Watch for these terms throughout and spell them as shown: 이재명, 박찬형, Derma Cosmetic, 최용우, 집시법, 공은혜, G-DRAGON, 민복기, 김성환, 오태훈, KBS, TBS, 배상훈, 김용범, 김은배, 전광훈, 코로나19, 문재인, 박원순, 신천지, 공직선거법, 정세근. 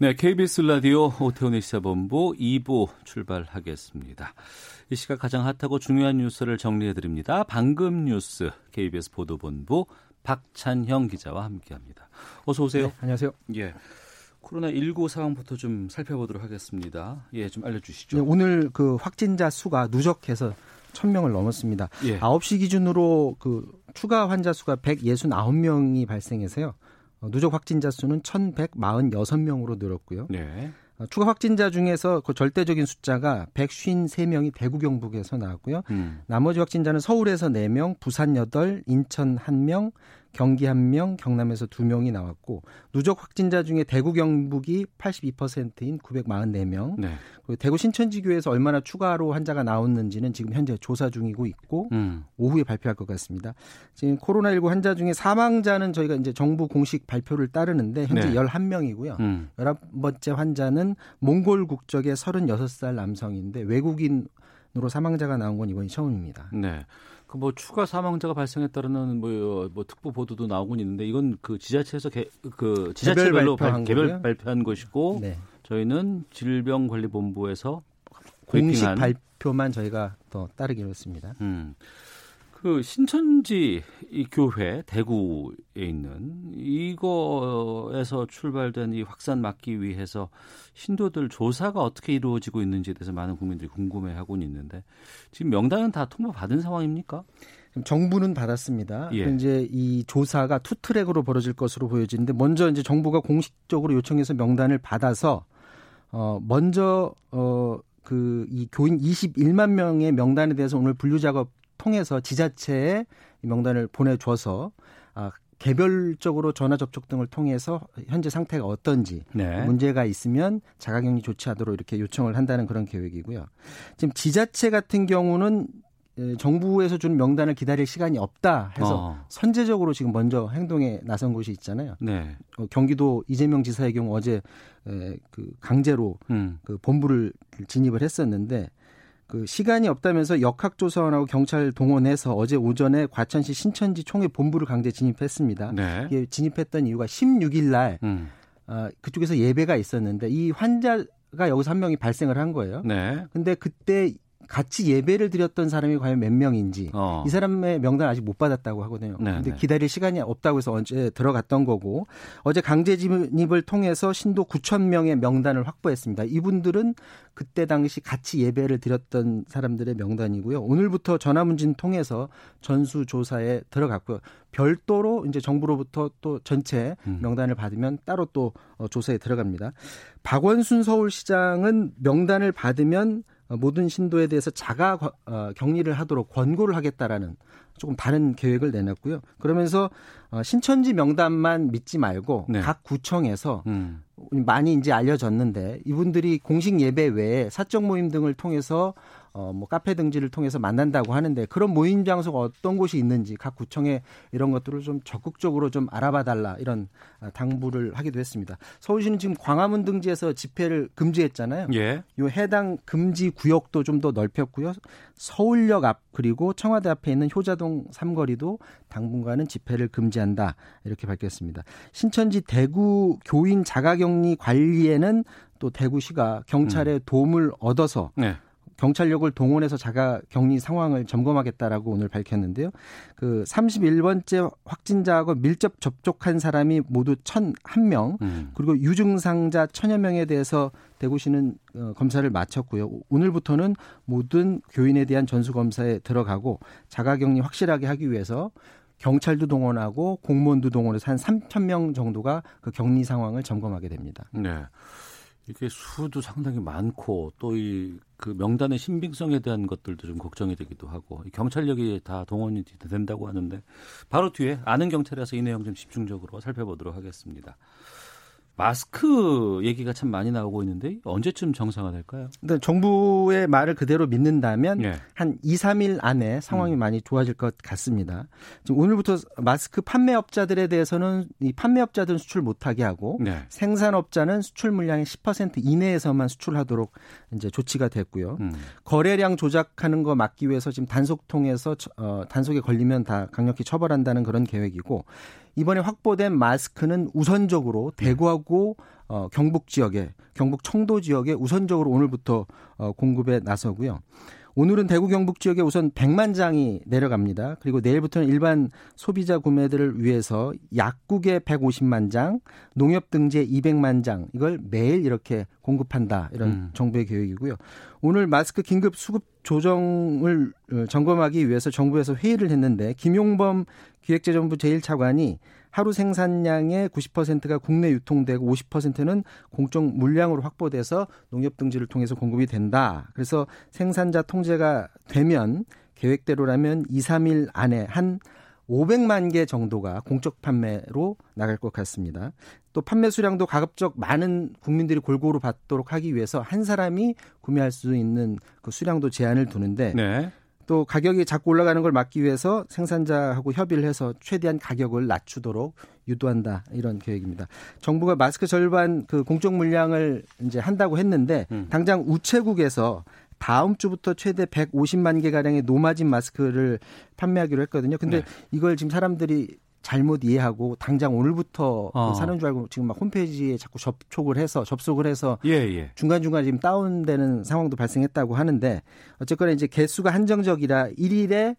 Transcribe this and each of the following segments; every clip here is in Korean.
네, KBS 라디오 오태훈의 시사본부 2부 출발하겠습니다. 이 시각 가장 핫하고 중요한 뉴스를 정리해드립니다. 방금 뉴스 KBS 보도본부 박찬형 기자와 함께합니다. 어서 오세요. 네, 안녕하세요. 예, 코로나19 상황부터 좀 살펴보도록 하겠습니다. 예, 좀 알려주시죠. 네, 오늘 그 확진자 수가 누적해서 1,000명을 넘었습니다. 예. 9시 기준으로 그 추가 환자 수가 169명이 발생해서요. 누적 확진자 수는 1,146명으로 늘었고요. 네. 추가 확진자 중에서 그 절대적인 숫자가 153명이 대구 경북에서 나왔고요. 나머지 확진자는 서울에서 4명, 부산 8, 인천 1명, 경기 1명, 경남에서 2명이 나왔고, 누적 확진자 중에 대구 경북이 82%인 944명. 네. 그리고 대구 신천지교회에서 얼마나 추가로 환자가 나왔는지는 지금 현재 조사 중이고 있고, 오후에 발표할 것 같습니다. 지금 코로나19 환자 중에 사망자는 저희가 이제 정부 공식 발표를 따르는데 현재 네. 11명이고요. 11번째 환자는 몽골 국적의 36살 남성인데 외국인으로 사망자가 나온 건 이번이 처음입니다. 네. 그 뭐 추가 사망자가 발생했다는 뭐 특보 보도도 나오곤 있는데, 이건 그 지자체에서 그 지자체별로 개별 발표한 것이고, 네. 저희는 질병관리본부에서 공식 발표만 저희가 더 따르기로 했습니다. 그 신천지 이 교회 대구에 있는 이거에서 출발된 이 확산 막기 위해서 신도들 조사가 어떻게 이루어지고 있는지에 대해서 많은 국민들이 궁금해하고는 있는데, 지금 명단은 다 통보받은 상황입니까? 정부는 받았습니다. 예. 이제 이 조사가 투 트랙으로 벌어질 것으로 보여지는데, 먼저 이제 정부가 공식적으로 요청해서 명단을 받아서 이 교인 21만 명의 명단에 대해서 오늘 분류 작업 통해서 지자체에 명단을 보내줘서 개별적으로 전화 접촉 등을 통해서 현재 상태가 어떤지, 네. 문제가 있으면 자가격리 조치하도록 이렇게 요청을 한다는 그런 계획이고요. 지금 지자체 같은 경우는 정부에서 준 명단을 기다릴 시간이 없다 해서 선제적으로 지금 먼저 행동에 나선 곳이 있잖아요. 네. 경기도 이재명 지사의 경우 어제 그 강제로 그 본부를 진입을 했었는데, 그 시간이 없다면서 역학조사원하고 경찰 동원해서 어제 오전에 과천시 신천지 총회 본부를 강제 진입했습니다. 네. 이게 진입했던 이유가 16일 날 그쪽에서 예배가 있었는데 이 환자가 여기서 한 명이 발생을 한 거예요. 네. 근데 그때 같이 예배를 드렸던 사람이 과연 몇 명인지 이 사람의 명단을 아직 못 받았다고 하거든요. 그런데 기다릴 시간이 없다고 해서 언제 들어갔던 거고, 어제 강제 진입을 통해서 신도 9천 명의 명단을 확보했습니다. 이분들은 그때 당시 같이 예배를 드렸던 사람들의 명단이고요. 오늘부터 전화문진 통해서 전수조사에 들어갔고요. 별도로 이제 정부로부터 또 전체 명단을 받으면 따로 또 조사에 들어갑니다. 박원순 서울시장은 명단을 받으면 모든 신도에 대해서 자가 격리를 하도록 권고를 하겠다라는 조금 다른 계획을 내놨고요. 그러면서 신천지 명단만 믿지 말고 네. 각 구청에서 많이 이제 알려졌는데, 이분들이 공식 예배 외에 사적 모임 등을 통해서 뭐 카페 등지를 통해서 만난다고 하는데, 그런 모임 장소가 어떤 곳이 있는지 각 구청에 이런 것들을 좀 적극적으로 좀 알아봐달라 이런 당부를 하기도 했습니다. 서울시는 지금 광화문 등지에서 집회를 금지했잖아요. 예. 요 해당 금지 구역도 좀 더 넓혔고요. 서울역 앞 그리고 청와대 앞에 있는 효자동 삼거리도 당분간은 집회를 금지한다 이렇게 밝혔습니다. 신천지 대구 교인 자가격리 관리에는 또 대구시가 경찰의 도움을 얻어서 네. 경찰력을 동원해서 자가격리 상황을 점검하겠다라고 오늘 밝혔는데요. 그 31번째 확진자하고 밀접 접촉한 사람이 모두 1,001명, 그리고 유증상자 1,000여 명에 대해서 대구시는 검사를 마쳤고요. 오늘부터는 모든 교인에 대한 전수검사에 들어가고, 자가격리 확실하게 하기 위해서 경찰도 동원하고 공무원도 동원해서 한 3,000명 정도가 그 격리 상황을 점검하게 됩니다. 네. 이게 수도 상당히 많고, 또 이 그 명단의 신빙성에 대한 것들도 좀 걱정이 되기도 하고, 경찰력이 다 동원이 된다고 하는데, 바로 뒤에 아는 경찰에서 이 내용 좀 집중적으로 살펴보도록 하겠습니다. 마스크 얘기가 참 많이 나오고 있는데 언제쯤 정상화될까요? 근데 정부의 말을 그대로 믿는다면 네. 한 2, 3일 안에 상황이 많이 좋아질 것 같습니다. 지금 오늘부터 마스크 판매업자들에 대해서는 이 판매업자들은 수출 못하게 하고 네. 생산업자는 수출 물량의 10% 이내에서만 수출하도록 이제 조치가 됐고요. 거래량 조작하는 거 막기 위해서 지금 단속 통해서 단속에 걸리면 다 강력히 처벌한다는 그런 계획이고 이번에 확보된 마스크는 우선적으로 대구하고 경북 지역에, 경북 청도 지역에 우선적으로 오늘부터 공급에 나서고요. 오늘은 대구 경북 지역에 우선 100만 장이 내려갑니다. 그리고 내일부터는 일반 소비자 구매들을 위해서 약국에 150만 장, 농협 등지에 200만 장 이걸 매일 이렇게 공급한다. 이런 정부의 계획이고요. 오늘 마스크 긴급 수급 조정을 점검하기 위해서 정부에서 회의를 했는데 김용범 기획재정부 제1차관이 하루 생산량의 90%가 국내 유통되고 50%는 공적 물량으로 확보돼서 농협 등지를 통해서 공급이 된다. 그래서 생산자 통제가 되면 계획대로라면 2, 3일 안에 한 500만 개 정도가 공적 판매로 나갈 것 같습니다. 또 판매 수량도 가급적 많은 국민들이 골고루 받도록 하기 위해서 한 사람이 구매할 수 있는 그 수량도 제한을 두는데 네. 또 가격이 자꾸 올라가는 걸 막기 위해서 생산자하고 협의를 해서 최대한 가격을 낮추도록 유도한다 이런 계획입니다. 정부가 마스크 절반 그 공적 물량을 이제 한다고 했는데 당장 우체국에서 다음 주부터 최대 150만 개 가량의 노마진 마스크를 판매하기로 했거든요. 근데 네. 이걸 지금 사람들이 잘못 이해하고 당장 오늘부터 사는 줄 알고 지금 막 홈페이지에 자꾸 접속을 해서 예. 중간중간 지금 다운되는 상황도 발생했다고 하는데 어쨌거나 이제 개수가 한정적이라 1일에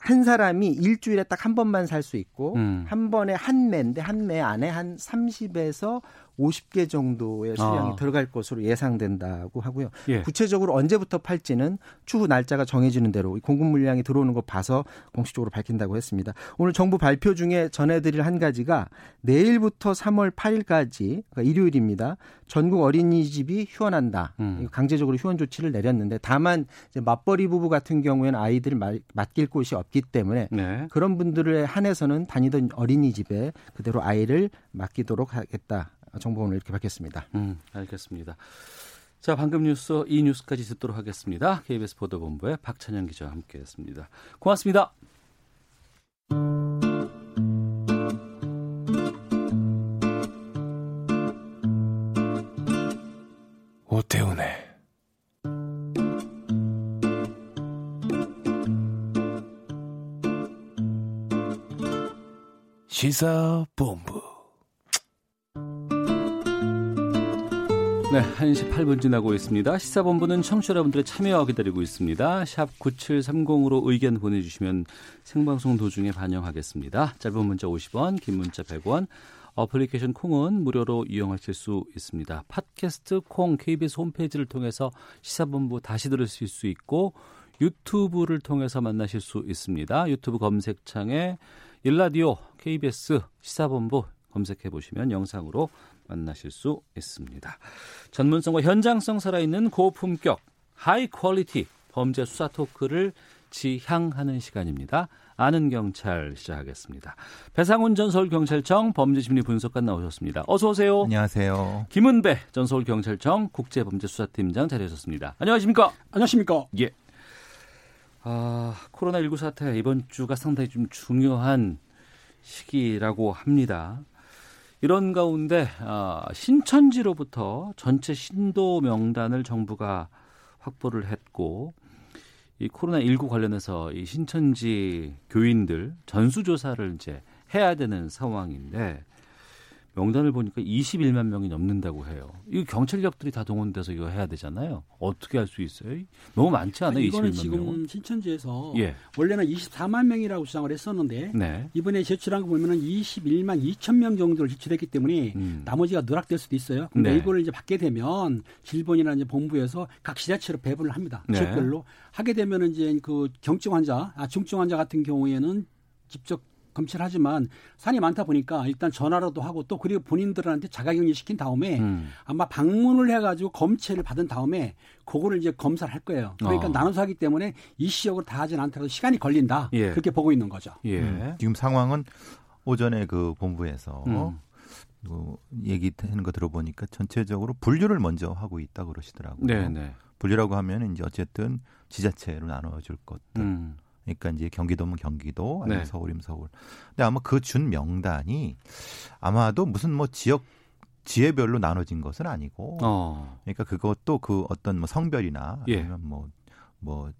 한 사람이 일주일에 딱 한 번만 살 수 있고 한 번에 한 매인데 한 매 안에 한 30에서 50개 정도의 수량이 들어갈 것으로 예상된다고 하고요. 예. 구체적으로 언제부터 팔지는 추후 날짜가 정해지는 대로 공급 물량이 들어오는 거 봐서 공식적으로 밝힌다고 했습니다. 오늘 정부 발표 중에 전해드릴 한 가지가 내일부터 3월 8일까지 그러니까 일요일입니다. 전국 어린이집이 휴원한다. 강제적으로 휴원 조치를 내렸는데 다만 이제 맞벌이 부부 같은 경우에는 아이들을 맡길 곳이 없기 때문에 네. 그런 분들에 한해서는 다니던 어린이집에 그대로 아이를 맡기도록 하겠다. 정보 오늘 이렇게 밝혔습니다. 알겠습니다. 자, 방금 뉴스 이 뉴스까지 듣도록 하겠습니다. KBS 보도본부의 박찬형 기자와 함께했습니다. 고맙습니다. 오태훈의 시사본부. 네, 1시 8분 지나고 있습니다. 시사본부는 청취자 여러분들의 참여와 기다리고 있습니다. 샵 9730으로 의견 보내주시면 생방송 도중에 반영하겠습니다. 짧은 문자 50원, 긴 문자 100원, 어플리케이션 콩은 무료로 이용하실 수 있습니다. 팟캐스트 콩 KBS 홈페이지를 통해서 시사본부 다시 들으실 수 있고 유튜브를 통해서 만나실 수 있습니다. 유튜브 검색창에 일라디오 KBS 시사본부 검색해 보시면 영상으로 만나실 수 있습니다. 전문성과 현장성 살아있는 고품격 하이 퀄리티 범죄 수사 토크를 지향하는 시간입니다. 아는 경찰 시작하겠습니다. 배상훈 전 서울경찰청 범죄심리 분석관 나오셨습니다. 어서 오세요. 안녕하세요. 김은배 전 서울경찰청 국제범죄수사팀장 자리하셨습니다. 안녕하십니까? 안녕하십니까? 예. 코로나19 사태 이번 주가 상당히 좀 중요한 시기라고 합니다. 이런 가운데 신천지로부터 전체 신도 명단을 정부가 확보를 했고 이 코로나19 관련해서 이 신천지 교인들 전수조사를 이제 해야 되는 상황인데 명단을 보니까 21만 명이 넘는다고 해요. 이 경찰력들이 다 동원돼서 이거 해야 되잖아요. 어떻게 할 수 있어요? 너무 많지 않아요? 이거는 21만 지금 명은? 신천지에서 예. 원래는 24만 명이라고 주장을 했었는데 네. 이번에 제출한 거 보면은 21만 2천 명 정도를 제출했기 때문에 나머지가 누락될 수도 있어요. 근데 네. 이거를 이제 받게 되면 질본이나 이제 본부에서 각 지자체로 배분을 합니다. 네. 지역별로 하게 되면은 이제 그 경증 환자, 중증 환자 같은 경우에는 직접 검찰하지만 산이 많다 보니까 일단 전화라도 하고 또 그리고 본인들한테 자가격리 시킨 다음에 아마 방문을 해가지고 검체를 받은 다음에 그거를 이제 검사를 할 거예요. 그러니까 나눠서 하기 때문에 일시적으로 다 하진 않더라도 시간이 걸린다. 예. 그렇게 보고 있는 거죠. 예. 지금 상황은 오전에 그 본부에서 얘기하는 거 들어보니까 전체적으로 분류를 먼저 하고 있다 그러시더라고요. 네네. 분류라고 하면 이제 어쨌든 지자체로 나눠줄 것들. 그러니까 이제 경기도면 경기도, 아니면 네. 서울이면 서울. 근데 아마 그 준 명단이 아마도 무슨 뭐 지역 지혜별로 나눠진 것은 아니고, 그러니까 그것도 그 어떤 뭐 성별이나 아니면 뭐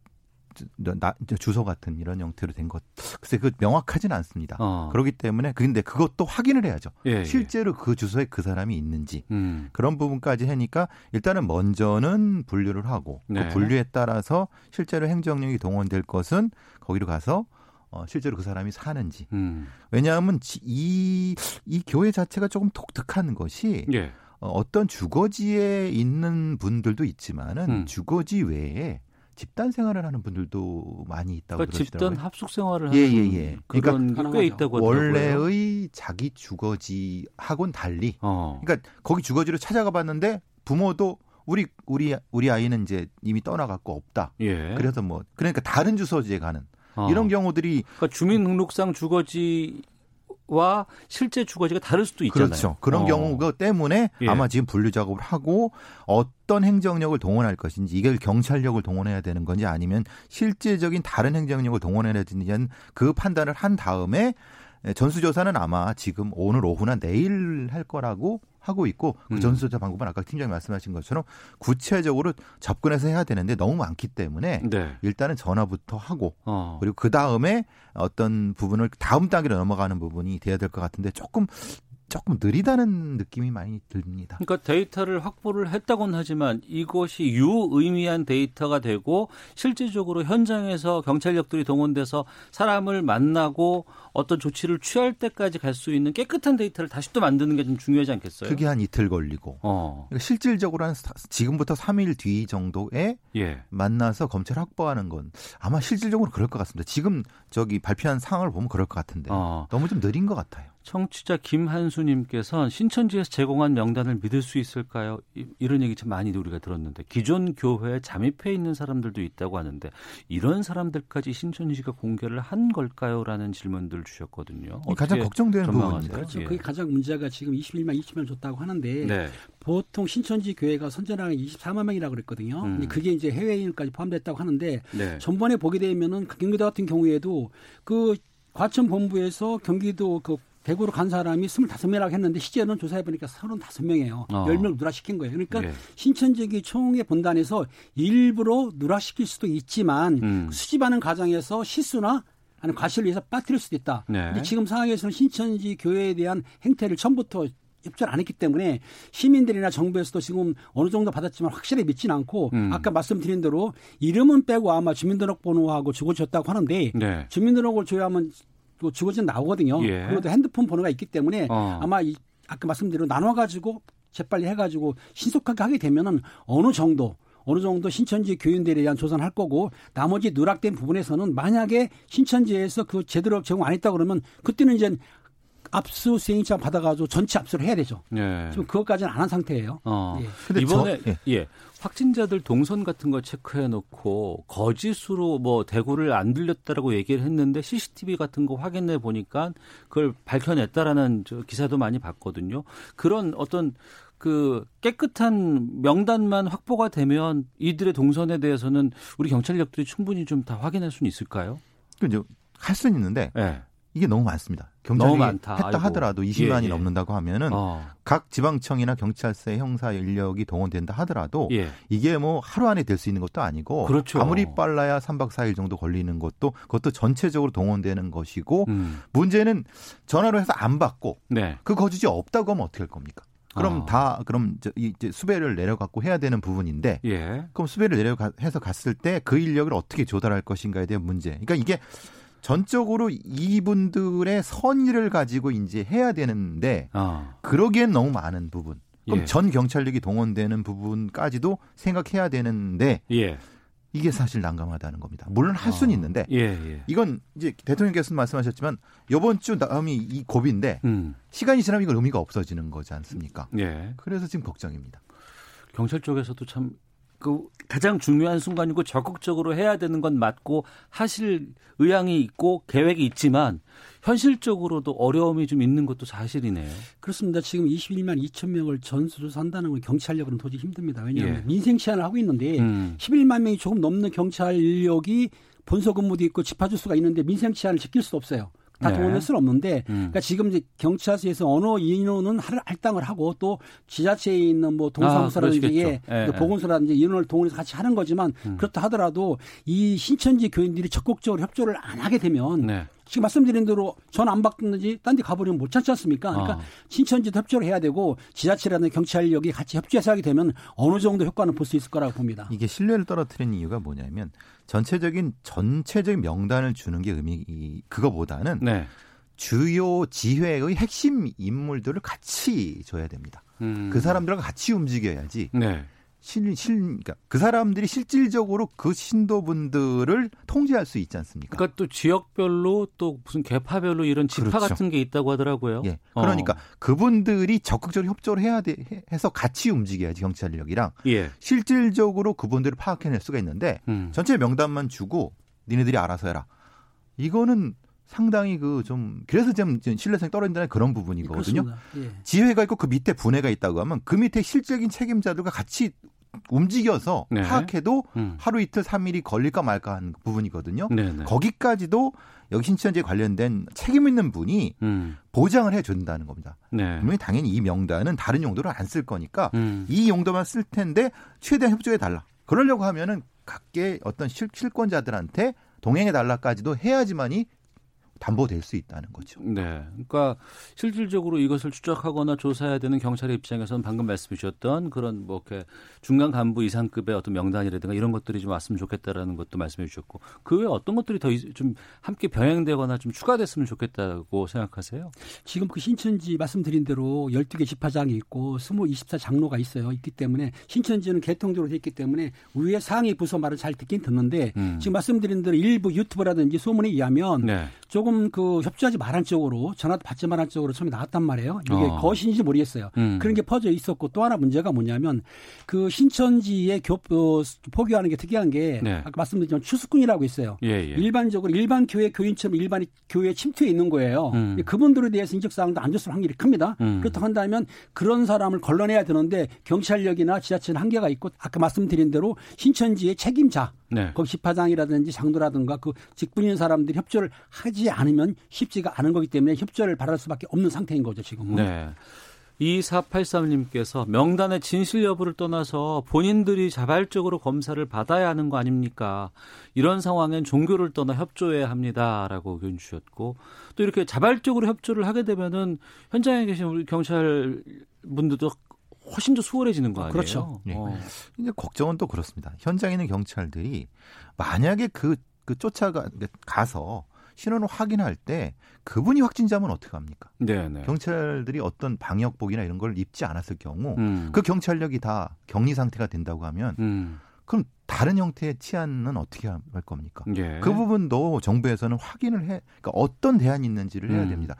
주소 같은 이런 형태로 된 것, 글쎄 그 명확하진 않습니다. 그렇기 때문에 근데 그것도 확인을 해야죠. 예, 실제로 그 주소에 그 사람이 있는지 그런 부분까지 하니까 일단은 먼저는 분류를 하고 네. 그 분류에 따라서 실제로 행정력이 동원될 것은 거기로 가서 실제로 그 사람이 사는지. 왜냐하면 이 교회 자체가 조금 독특한 것이. 예. 어떤 주거지에 있는 분들도 있지만은 주거지 외에 집단 생활을 하는 분들도 많이 있다고 그러니까 그러시더라고요. 집단 합숙 생활을 하는 그런 그러니까 꽤 있다고 원래의 하더라고요. 자기 주거지하고는 달리. 그러니까 거기 주거지로 찾아가 봤는데 부모도 우리 아이는 이제 이미 떠나갔고 없다. 예. 그래서 뭐 그러니까 다른 주소지에 가는 이런 경우들이 그러니까 주민등록상 주거지 와 실제 주거지가 다를 수도 있잖아요. 그렇죠. 그런 경우가 때문에 아마 지금 분류 작업을 하고 어떤 행정력을 동원할 것인지 이걸 경찰력을 동원해야 되는 건지 아니면 실제적인 다른 행정력을 동원해야 되는지는 그 판단을 한 다음에 전수조사는 아마 지금 오늘 오후나 내일 할 거라고 하고 있고 그 전수조사 방법은 아까 팀장님 말씀하신 것처럼 구체적으로 접근해서 해야 되는데 너무 많기 때문에 네. 일단은 전화부터 하고 그리고 그다음에 어떤 부분을 다음 단계로 넘어가는 부분이 돼야 될 것 같은데 조금 느리다는 느낌이 많이 듭니다. 그러니까 데이터를 확보를 했다고는 하지만 이것이 유의미한 데이터가 되고 실질적으로 현장에서 경찰력들이 동원돼서 사람을 만나고 어떤 조치를 취할 때까지 갈 수 있는 깨끗한 데이터를 다시 또 만드는 게 좀 중요하지 않겠어요? 그게 한 이틀 걸리고 그러니까 실질적으로 한 지금부터 3일 뒤 정도에 만나서 검찰 확보하는 건 아마 실질적으로 그럴 것 같습니다. 지금 저기 발표한 상황을 보면 그럴 것 같은데 너무 좀 느린 것 같아요. 청취자 김한수님께서는 신천지에서 제공한 명단을 믿을 수 있을까요? 이런 얘기 참 많이 우리가 들었는데 기존 교회에 잠입해 있는 사람들도 있다고 하는데 이런 사람들까지 신천지가 공개를 한 걸까요? 라는 질문들을 주셨거든요. 가장 걱정되는 부분입니다. 그렇죠. 그게 가장 문제가 지금 21만 줬다고 하는데 네. 보통 신천지 교회가 선전하는 24만 명이라고 그랬거든요. 근데 그게 이제 해외인까지 포함됐다고 하는데 네. 전번에 보게 되면은 경기도 같은 경우에도 그 과천본부에서 경기도 그 대구로 간 사람이 25명이라고 했는데 실제로는 조사해보니까 35명이에요. 10명 누락시킨 거예요. 그러니까 신천지기 총회 본단에서 일부러 누락시킬 수도 있지만 수집하는 과정에서 실수나 아니면 과실을 위해서 빠뜨릴 수도 있다. 네. 근데 지금 상황에서는 신천지 교회에 대한 행태를 처음부터 협조를 안 했기 때문에 시민들이나 정부에서도 지금 어느 정도 받았지만 확실히 믿진 않고 아까 말씀드린 대로 이름은 빼고 아마 주민등록번호하고 주거지였다고 하는데 네. 주민등록을 조회하면 또 주거지는 나오거든요. 그것도 핸드폰 번호가 있기 때문에 아마 아까 말씀드린 대로 나눠가지고 재빨리 해가지고 신속하게 하게 되면은 어느 정도 신천지 교인들에 대한 조사를 할 거고 나머지 누락된 부분에서는 만약에 신천지에서 그 제대로 제공 안 했다 그러면 그때는 이제 압수수색영장 받아가지고 전체 압수를 해야 되죠. 예. 지금 그것까지는 안 한 상태예요. 근데 이번에 확진자들 동선 같은 거 체크해놓고 거짓으로 뭐 대구를 안 들렸다라고 얘기를 했는데 CCTV 같은 거 확인해 보니까 그걸 밝혀냈다라는 저 기사도 많이 봤거든요. 그런 어떤 그 깨끗한 명단만 확보가 되면 이들의 동선에 대해서는 우리 경찰력들이 충분히 좀 다 확인할 수는 있을까요? 할 수는 있는데. 예. 이게 너무 많습니다. 경찰이 너무 많다. 했다 아이고. 하더라도 20만이 넘는다고 하면은 각 지방청이나 경찰서의 형사 인력이 동원된다 하더라도 이게 뭐 하루 안에 될 수 있는 것도 아니고 그렇죠. 아무리 빨라야 3박 4일 정도 걸리는 것도 그것도 전체적으로 동원되는 것이고 문제는 전화로 해서 안 받고 그 거주지 없다고 하면 어떻게 할 겁니까? 그럼 이제 수배를 내려갖고 해야 되는 부분인데 그럼 수배를 내려가서 갔을 때 그 인력을 어떻게 조달할 것인가에 대한 문제. 그러니까 이게 전적으로 이분들의 선의를 가지고 이제 해야 되는데 그러기엔 너무 많은 부분. 그럼 전 경찰력이 동원되는 부분까지도 생각해야 되는데 이게 사실 난감하다는 겁니다. 물론 할 수는 있는데 이건 이제 대통령께서 말씀하셨지만 이번 주 다음이 이 고비인데 시간이 지나면 이건 의미가 없어지는 거지 않습니까? 그래서 지금 걱정입니다. 경찰 쪽에서도 참 그 가장 중요한 순간이고 적극적으로 해야 되는 건 맞고 하실 의향이 있고 계획이 있지만 현실적으로도 어려움이 좀 있는 것도 사실이네요. 그렇습니다. 지금 21만 2천 명을 전수조사한다는 건 경찰력으로는 도저히 힘듭니다. 왜냐하면 예. 민생 치안을 하고 있는데 11만 명이 조금 넘는 경찰력이 본소 근무도 있고 집합주수가 있는데 민생 치안을 지킬 수 없어요. 다 동원할 네. 수는 없는데, 그러니까 지금 이제 경찰서에서 언어 인원은 할당을 하고 또 지자체에 있는 뭐 동사무소라든지 보건소라든지 인원을 동원해서 같이 하는 거지만 그렇다 하더라도 이 신천지 교인들이 적극적으로 협조를 안 하게 되면 네. 지금 말씀드린 대로 전 안 받는지 딴 데 가버리면 못 찾지 않습니까? 그러니까 신천지도 협조를 해야 되고 지자체라는 경찰력이 같이 협조해서 하게 되면 어느 정도 효과는 볼 수 있을 거라고 봅니다. 이게 신뢰를 떨어뜨리는 이유가 뭐냐면 전체적인 명단을 주는 게 그거보다는 네. 주요 지회의 핵심 인물들을 같이 줘야 됩니다. 그 사람들과 같이 움직여야지. 네. 그러니까 그 사람들이 실질적으로 그 신도분들을 통제할 수 있지 않습니까? 그러니까 또 지역별로 또 무슨 계파별로 이런 집화 그렇죠. 같은 게 있다고 하더라고요. 예. 그러니까 그분들이 적극적으로 협조를 해야 돼 해서 같이 움직여야지 경찰력이랑 예. 실질적으로 그분들을 파악해낼 수가 있는데 전체 명단만 주고 니네들이 알아서 해라. 이거는 상당히 그래서 지금 신뢰성이 떨어진다는 그런 부분이거든요. 예. 지회가 있고 그 밑에 분회가 있다고 하면 그 밑에 실질적인 책임자들과 같이 움직여서 네. 파악해도 하루 이틀 3일이 걸릴까 말까 하는 부분이거든요. 네네. 거기까지도 여기 신천지에 관련된 책임 있는 분이 보장을 해준다는 겁니다. 네. 분명히 당연히 이 명단은 다른 용도로 안 쓸 거니까 이 용도만 쓸 텐데 최대한 협조해달라. 그러려고 하면은 각계 어떤 실권자들한테 동행해달라까지도 해야지만이 담보될 수 있다는 거죠. 네, 그러니까 실질적으로 이것을 추적하거나 조사해야 되는 경찰의 입장에서는 방금 말씀해 주셨던 그런 뭐 이렇게 중간 간부 이상급의 어떤 명단이라든가 이런 것들이 좀 왔으면 좋겠다라는 것도 말씀해 주셨고 그 외에 어떤 것들이 더 좀 함께 병행되거나 좀 추가됐으면 좋겠다고 생각하세요? 지금 그 신천지 말씀드린 대로 12개 집화장이 있고 24장로가 있어요. 있기 때문에 신천지는 개통적으로 돼 있기 때문에 위에 상위 부서 말을 잘 듣긴 듣는데 지금 말씀드린 대로 일부 유튜브라든지 소문에 의하면 네. 조금 그 협조하지 말한 쪽으로 전화도 받지 말한 쪽으로 처음에 나왔단 말이에요. 이게 거신인지 모르겠어요. 그런 게 퍼져 있었고 또 하나 문제가 뭐냐면 그 신천지의 포교하는 게 특이한 게 네. 아까 말씀드렸지만 추수꾼이라고 있어요. 예, 예. 일반적으로 일반 교회 교인처럼 일반 교회에 침투해 있는 거예요. 그분들에 대해서 인적사항도 안 줬을 확률이 큽니다. 그렇다고 한다면 그런 사람을 걸러내야 되는데 경찰력이나 지자체는 한계가 있고 아까 말씀드린 대로 신천지의 책임자 네. 거기 집화장이라든지 장도라든가 그 직분인 사람들이 협조를 하지 않으면 쉽지가 않은 거기 때문에 협조를 바랄 수밖에 없는 상태인 거죠 지금은. 네. 2483님께서 명단의 진실 여부를 떠나서 본인들이 자발적으로 검사를 받아야 하는 거 아닙니까? 이런 상황엔 종교를 떠나 협조해야 합니다라고 의견 주셨고 또 이렇게 자발적으로 협조를 하게 되면은 현장에 계신 우리 경찰 분들도 훨씬 더 수월해지는 거 아니에요? 그렇죠. 네. 이제 걱정은 또 그렇습니다. 현장에 있는 경찰들이 만약에 그 쫓아가서 신원을 확인할 때 그분이 확진자면 어떻게 합니까? 네네. 경찰들이 어떤 방역복이나 이런 걸 입지 않았을 경우 그 경찰력이 다 격리 상태가 된다고 하면 그럼 다른 형태의 치안은 어떻게 할 겁니까? 예. 그 부분도 정부에서는 확인을 그러니까 어떤 대안이 있는지를 해야 됩니다.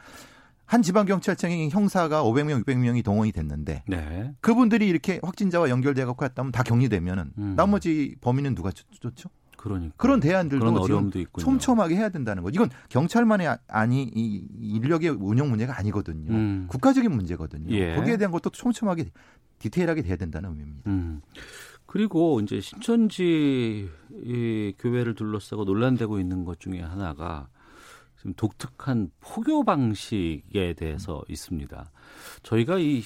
한 지방경찰청의 형사가 500명, 600명이 동원이 됐는데 네. 그분들이 이렇게 확진자와 연결돼 갖고 했다면 다 격리되면은 나머지 범인은 누가 쫓죠? 그러니까. 그런 대안들도 그런 어려움도 있군요. 촘촘하게 해야 된다는 거죠. 이건 경찰만의 이 인력의 운영 문제가 아니거든요. 국가적인 문제거든요. 예. 거기에 대한 것도 촘촘하게 디테일하게 돼야 된다는 의미입니다. 그리고 이제 신천지 교회를 둘러싸고 논란되고 있는 것 중에 하나가 지금 독특한 포교 방식에 대해서 있습니다. 저희가 이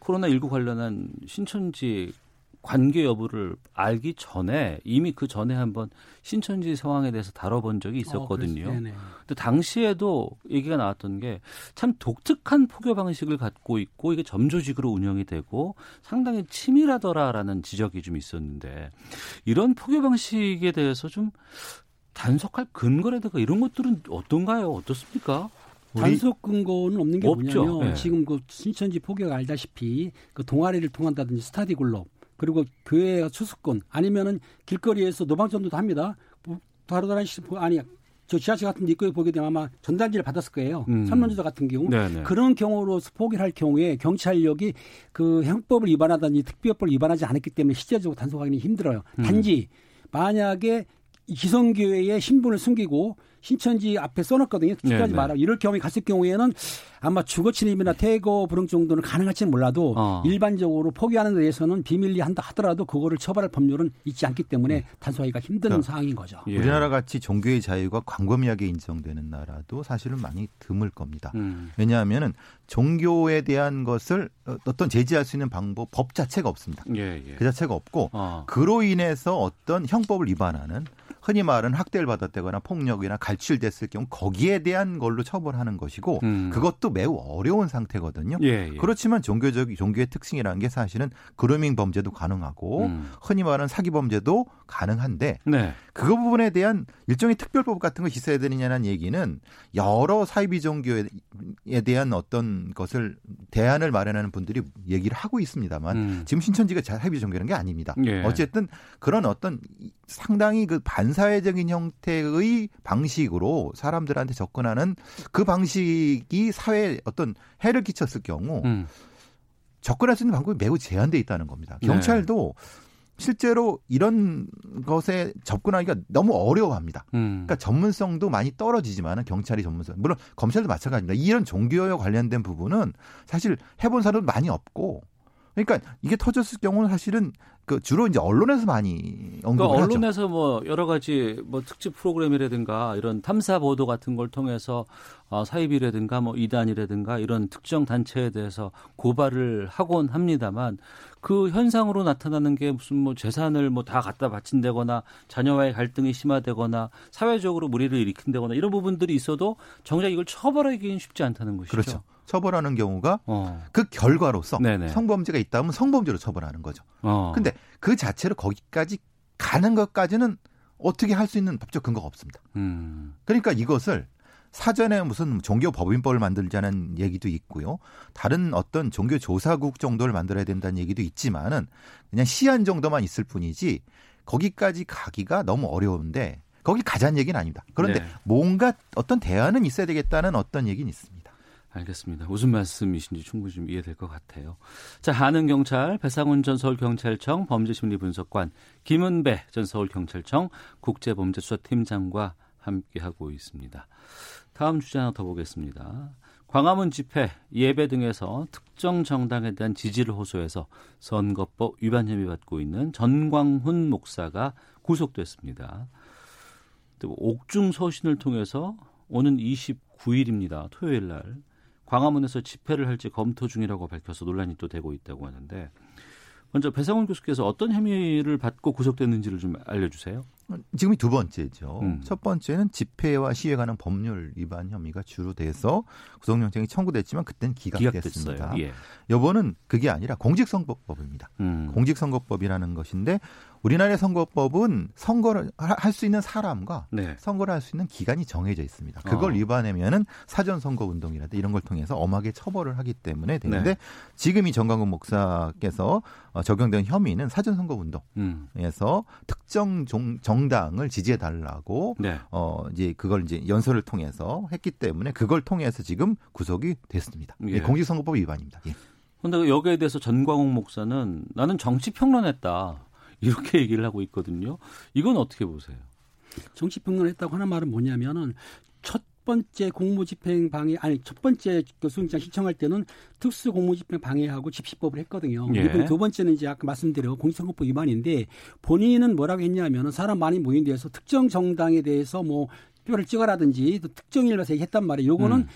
코로나19 관련한 신천지 관계 여부를 알기 전에 이미 그 전에 한번 신천지 상황에 대해서 다뤄본 적이 있었거든요. 근데 당시에도 얘기가 나왔던 게 참 독특한 포교 방식을 갖고 있고 이게 점조직으로 운영이 되고 상당히 치밀하더라라는 지적이 좀 있었는데 이런 포교 방식에 대해서 좀 단속할 근거라든가 이런 것들은 어떤가요? 어떻습니까? 단속 근거는 없는 게 없죠. 뭐냐면 네. 지금 그 신천지 포교가 알다시피 그 동아리를 통한다든지 스타디 글럽 그리고 교회의 추수권 아니면은 길거리에서 노방전도도 합니다. 다르다는 아니 저 지하철 같은 데 입구에 보게 되면 아마 전단지를 받았을 거예요. 설문조사 같은 경우. 네네. 그런 경우로 포기할 경우에 경찰력이 그 형법을 위반하다니 특별법을 위반하지 않았기 때문에 실제적으로 단속하기는 힘들어요. 단지 만약에 기성교회의 신분을 숨기고 신천지 앞에 써놨거든요. 죽지 마라. 이럴 경우에 갔을 경우에는 아마 주거 침입이나 퇴거 불응 정도는 가능할지는 몰라도 일반적으로 포기하는 데 대해서는 비밀리 한다 하더라도 그거를 처벌할 법률은 있지 않기 때문에 단속하기가 힘든 상황인 거죠. 예. 우리나라 같이 종교의 자유가 광범위하게 인정되는 나라도 사실은 많이 드물 겁니다. 왜냐하면은 종교에 대한 것을 어떤 제지할 수 있는 방법, 법 자체가 없습니다. 그 자체가 없고 그로 인해서 어떤 형법을 위반하는 흔히 말하는 학대를 받았다거나 폭력이나 갈취됐을 경우 거기에 대한 걸로 처벌하는 것이고 그것도 매우 어려운 상태거든요. 그렇지만 종교의 특징이라는 게 사실은 그루밍 범죄도 가능하고 흔히 말하는 사기 범죄도 가능한데 그 부분에 대한 일종의 특별법 같은 것이 있어야 되느냐는 얘기는 여러 사이비 종교에 대한 어떤 것을 대안을 마련하는 분들이 얘기를 하고 있습니다만 지금 신천지가 사이비 종교라는 게 아닙니다. 어쨌든 그런 어떤 상당히 그 반사회적인 형태의 방식으로 사람들한테 접근하는 그 방식이 사회에 어떤 해를 끼쳤을 경우 접근할 수 있는 방법이 매우 제한되어 있다는 겁니다. 경찰도 실제로 이런 것에 접근하기가 너무 어려워합니다. 그러니까 전문성도 많이 떨어지지만 경찰이 전문성. 물론 검찰도 마찬가지입니다. 이런 종교에 관련된 부분은 사실 해본 사람도 많이 없고 그러니까 이게 터졌을 경우는 사실은 그 주로 이제 언론에서 많이 언급을 하죠. 언론에서 뭐 여러 가지 뭐 특집 프로그램이라든가 이런 탐사 보도 같은 걸 통해서 사이비라든가 뭐 이단이라든가 이런 특정 단체에 대해서 고발을 하곤 합니다만 그 현상으로 나타나는 게 무슨 뭐 재산을 뭐 다 갖다 바친다거나 자녀와의 갈등이 심화되거나 사회적으로 물의를 일으킨다거나 이런 부분들이 있어도 정작 이걸 처벌하기는 쉽지 않다는 것이죠. 그렇죠. 처벌하는 경우가 그 결과로서 성범죄가 있다면 성범죄로 처벌하는 거죠. 근데 그 자체로 거기까지 가는 것까지는 어떻게 할 수 있는 법적 근거가 없습니다. 그러니까 이것을 사전에 무슨 종교법인법을 만들자는 얘기도 있고요. 다른 어떤 종교조사국 정도를 만들어야 된다는 얘기도 있지만은 그냥 시안 정도만 있을 뿐이지 거기까지 가기가 너무 어려운데 거기 가자는 얘기는 아닙니다. 그런데 뭔가 어떤 대안은 있어야 되겠다는 어떤 얘기는 있습니다. 알겠습니다. 무슨 말씀이신지 충분히 좀 이해될 것 같아요. 자, 아는 경찰 배상훈 전 서울경찰청 범죄심리분석관, 김은배 전 서울경찰청 국제범죄수사팀장과 함께하고 있습니다. 다음 주제 하나 더 보겠습니다. 광화문 집회, 예배 등에서 특정 정당에 대한 지지를 호소해서 선거법 위반 혐의 받고 있는 전광훈 목사가 구속됐습니다. 또 옥중서신을 통해서 오는 29일입니다. 토요일 날 광화문에서 집회를 할지 검토 중이라고 밝혀서 논란이 또 되고 있다고 하는데 먼저 배상훈 교수께서 어떤 혐의를 받고 구속됐는지를 좀 알려주세요. 지금이 두 번째죠. 첫 번째는 집회와 시위에 관한 법률 위반 혐의가 주로 돼서 구속영장이 청구됐지만 그때는 기각됐습니다. 요번은 그게 아니라 공직선거법입니다. 공직선거법이라는 것인데 우리나라의 선거법은 선거를 할 수 있는 사람과 선거를 할 수 있는 기간이 정해져 있습니다. 그걸 위반하면은 사전선거운동이라든지 이런 걸 통해서 엄하게 처벌을 하기 때문에 되는데 지금 이 전광훈 목사께서 적용된 혐의는 사전선거운동에서 특정 정당을 지지해달라고 이제 그걸 이제 연설을 통해서 했기 때문에 그걸 통해서 지금 구속이 됐습니다. 공직선거법 위반입니다. 그런데 여기에 대해서 전광훈 목사는 나는 정치평론했다. 이렇게 얘기를 하고 있거든요. 이건 어떻게 보세요? 정치평론을 했다고 하는 말은 뭐냐면은 첫 번째 공무집행 방해, 아니 첫 번째 수영장 신청할 때는 특수 공무집행 방해하고 집시법을 했거든요. 이번 두 번째는 이제 아까 말씀드린 공직선거법 위반인데 본인은 뭐라고 했냐면은 사람 많이 모인 데서 특정 정당에 대해서 뭐 뼈를 찍어라든지 또 특정 일에서 했단 말이에요. 요거는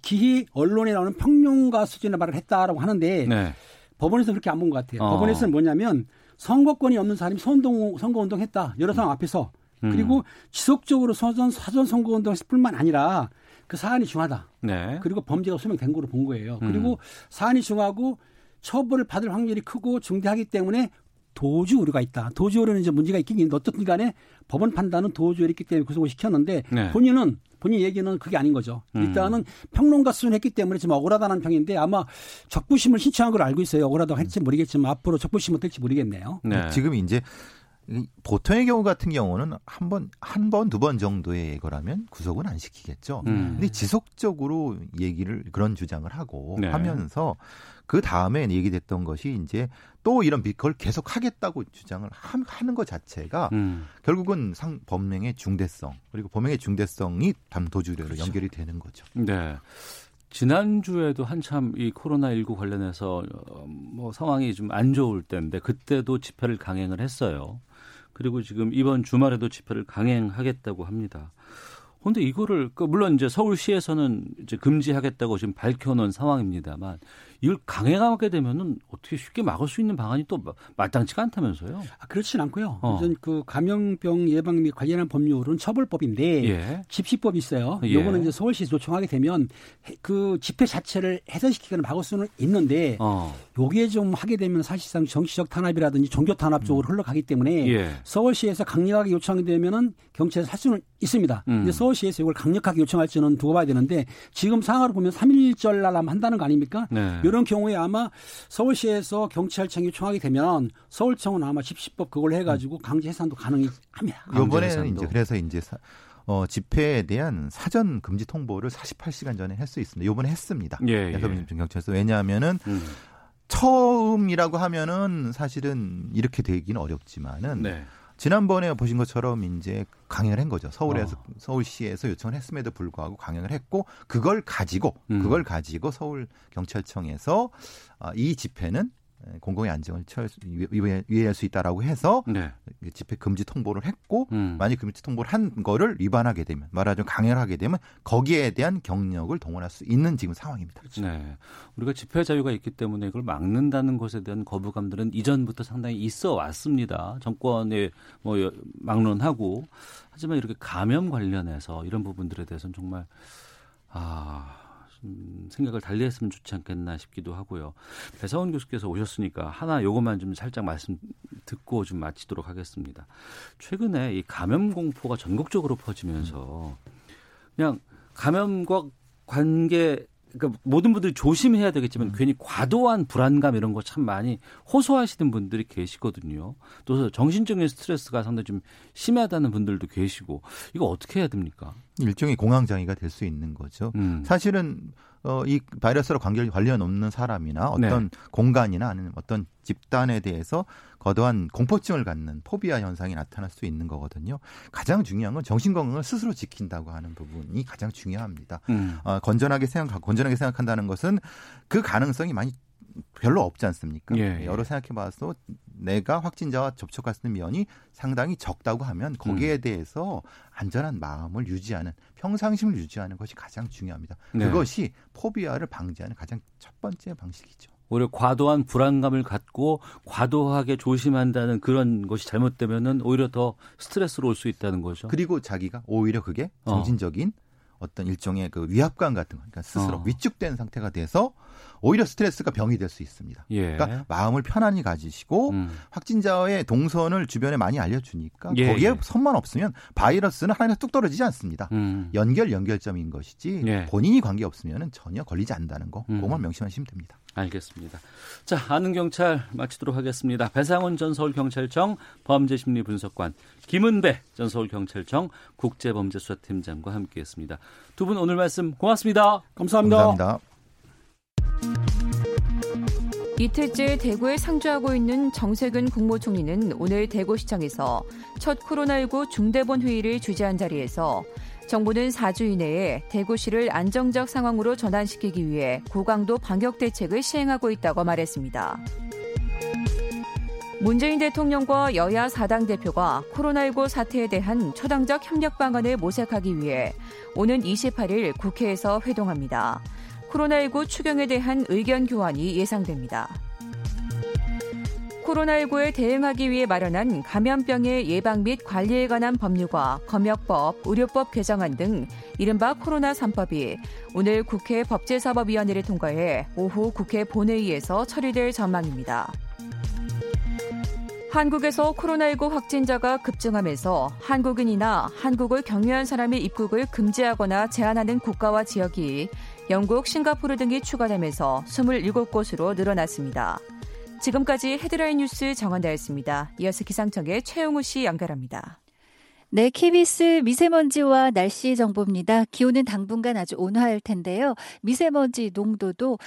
기히 언론에 나오는 평론가 수준의 말을 했다라고 하는데 법원에서 그렇게 안 본 것 같아요. 법원에서는 뭐냐면 선거권이 없는 사람이 선거운동 했다. 여러 사람 앞에서. 그리고 지속적으로 사전 선거운동 했을 뿐만 아니라 그 사안이 중하다. 그리고 범죄가 소명된 거로 본 거예요. 그리고 사안이 중하고 처벌을 받을 확률이 크고 중대하기 때문에 도주 우려가 있다. 도주 우려는 이제 문제가 있긴 있는데 어쨌든 간에 법원 판단은 도주 우려가 있기 때문에 구속을 시켰는데 본인 얘기는 그게 아닌 거죠. 일단은 평론가 수준을 했기 때문에 지금 억울하다는 평인데 아마 적부심을 신청한 걸 알고 있어요. 억울하다고 할지 모르겠지만 앞으로 적부심은 될지 모르겠네요. 지금 이제 보통의 경우 같은 경우는 한 번, 두 번 정도의 거라면 구속은 안 시키겠죠. 근데 지속적으로 그런 주장을 하고 네. 하면서 그 다음에 얘기됐던 것이 이제 또 이런 그걸 계속 하겠다고 주장을 하는 것 자체가 결국은 범행의 중대성 그리고 범행의 중대성이 도주로 그렇죠. 연결이 되는 거죠. 네. 지난주에도 한참 이 코로나19 관련해서 뭐 상황이 좀 안 좋을 때인데 그때도 집회를 강행을 했어요. 그리고 지금 이번 주말에도 집회를 강행하겠다고 합니다. 그런데 이거를 물론 이제 서울시에서는 이제 금지하겠다고 지금 밝혀놓은 상황입니다만 이걸 강행하게 되면은 어떻게 쉽게 막을 수 있는 방안이 또 마땅치가 않다면서요? 그렇진 않고요. 우선 그 감염병 예방 및 관련한 법률은 처벌법인데 예. 집시법이 있어요. 요거는 예. 이제 서울시 요청하게 되면 그 집회 자체를 해산시키거나 막을 수는 있는데 요게 좀 하게 되면 사실상 정치적 탄압이라든지 종교 탄압 쪽으로 흘러가기 때문에 예. 서울시에서 강력하게 요청이 되면은 경찰에서 할 수는 있습니다. 근데 서울시에서 이걸 강력하게 요청할지는 두고 봐야 되는데 지금 상황으로 보면 3.1절 날 한다는 거 아닙니까? 네. 이런 경우에 아마 서울시에서 경찰청이 요청하게 되면 서울청은 아마 집시법 그걸 해가지고 강제 해산도 가능합니다. 이번에는 이제 그래서 이제 집회에 대한 사전 금지 통보를 48시간 전에 할 수 있습니다. 이번에 했습니다. 예, 예. 경찰서 왜냐하면은 처음이라고 하면은 사실은 이렇게 되기는 어렵지만은. 네. 지난번에 보신 것처럼 이제 강행을 한 거죠. 서울시에서 요청을 했음에도 불구하고 강행을 했고 그걸 가지고 서울 경찰청에서 이 집회는 공공의 안정을 위해할 수 있다라고 해서 네. 집회 금지 통보를 했고 만약 금지 통보를 한 거를 위반하게 되면 말하자면 강행을 하게 되면 거기에 대한 경력을 동원할 수 있는 지금 상황입니다. 그렇죠? 네, 우리가 집회 자유가 있기 때문에 이걸 막는다는 것에 대한 거부감들은 이전부터 상당히 있어 왔습니다. 정권에 뭐 막론하고 하지만 이렇게 감염 관련해서 이런 부분들에 대해서는 정말 생각을 달리했으면 좋지 않겠나 싶기도 하고요. 배상훈 교수께서 오셨으니까 하나 요것만 좀 살짝 말씀 듣고 좀 마치도록 하겠습니다. 최근에 이 감염 공포가 전국적으로 퍼지면서 그냥 감염과 그러니까 모든 분들이 조심해야 되겠지만 괜히 과도한 불안감 이런 거 참 많이 호소하시는 분들이 계시거든요. 또 정신적인 스트레스가 상당히 좀 심하다는 분들도 계시고 이거 어떻게 해야 됩니까? 일종의 공황장애가 될 수 있는 거죠. 사실은 이 바이러스로 관련 없는 사람이나 어떤 네. 공간이나 아니면 어떤 집단에 대해서 거대한 공포증을 갖는 포비아 현상이 나타날 수 있는 거거든요. 가장 중요한 건 정신건강을 스스로 지킨다고 하는 부분이 가장 중요합니다. 건전하게 생각한다는 것은 그 가능성이 별로 없지 않습니까? 예, 예. 여러 생각해봐서 내가 확진자와 접촉할 수 있는 면이 상당히 적다고 하면 거기에 대해서 안전한 마음을 유지하는 평상심을 유지하는 것이 가장 중요합니다. 네. 그것이 포비아를 방지하는 가장 첫 번째 방식이죠. 오히려 과도한 불안감을 갖고 과도하게 조심한다는 그런 것이 잘못되면은 오히려 더 스트레스로 올 수 있다는 거죠. 그리고 자기가 오히려 그게 정신적인 어떤 일종의 그 위압감 같은 거, 그러니까 스스로 위축된 상태가 돼서 오히려 스트레스가 병이 될 수 있습니다. 예. 그러니까 마음을 편안히 가지시고 확진자의 동선을 주변에 많이 알려주니까 예. 거기에 선만 없으면 바이러스는 하나에서 뚝 떨어지지 않습니다. 연결점인 것이지 예. 본인이 관계 없으면 전혀 걸리지 않는다는 거 그것만 명심하시면 됩니다. 알겠습니다. 자, 아는 경찰 마치도록 하겠습니다. 배상훈 전 서울경찰청 범죄심리분석관, 김은배 전 서울경찰청 국제범죄수사팀장과 함께했습니다. 두 분 오늘 말씀 고맙습니다. 감사합니다. 이틀째 대구에 상주하고 있는 정세근 국무총리는 오늘 대구시청에서 첫 코로나19 중대본 회의를 주재한 자리에서 정부는 4주 이내에 대구시를 안정적 상황으로 전환시키기 위해 고강도 방역 대책을 시행하고 있다고 말했습니다. 문재인 대통령과 여야 4당 대표가 코로나19 사태에 대한 초당적 협력 방안을 모색하기 위해 오는 28일 국회에서 회동합니다. 코로나19 추경에 대한 의견 교환이 예상됩니다. 코로나19에 대응하기 위해 마련한 감염병의 예방 및 관리에 관한 법률과 검역법, 의료법 개정안 등 이른바 코로나 3법이 오늘 국회 법제사법위원회를 통과해 오후 국회 본회의에서 처리될 전망입니다. 한국에서 코로나19 확진자가 급증하면서 한국인이나 한국을 경유한 사람의 입국을 금지하거나 제한하는 국가와 지역이 영국, 싱가포르 등이 추가되면서 27곳으로 늘어났습니다. 지금까지 헤드라인 뉴스 정원다였습니다. 이어서 기상청의 최용우 씨 연결합니다. 네, KBS 미세먼지와 날씨 정보입니다. 기온은 당분간 아주 온화할 텐데요. 미세먼지 농도도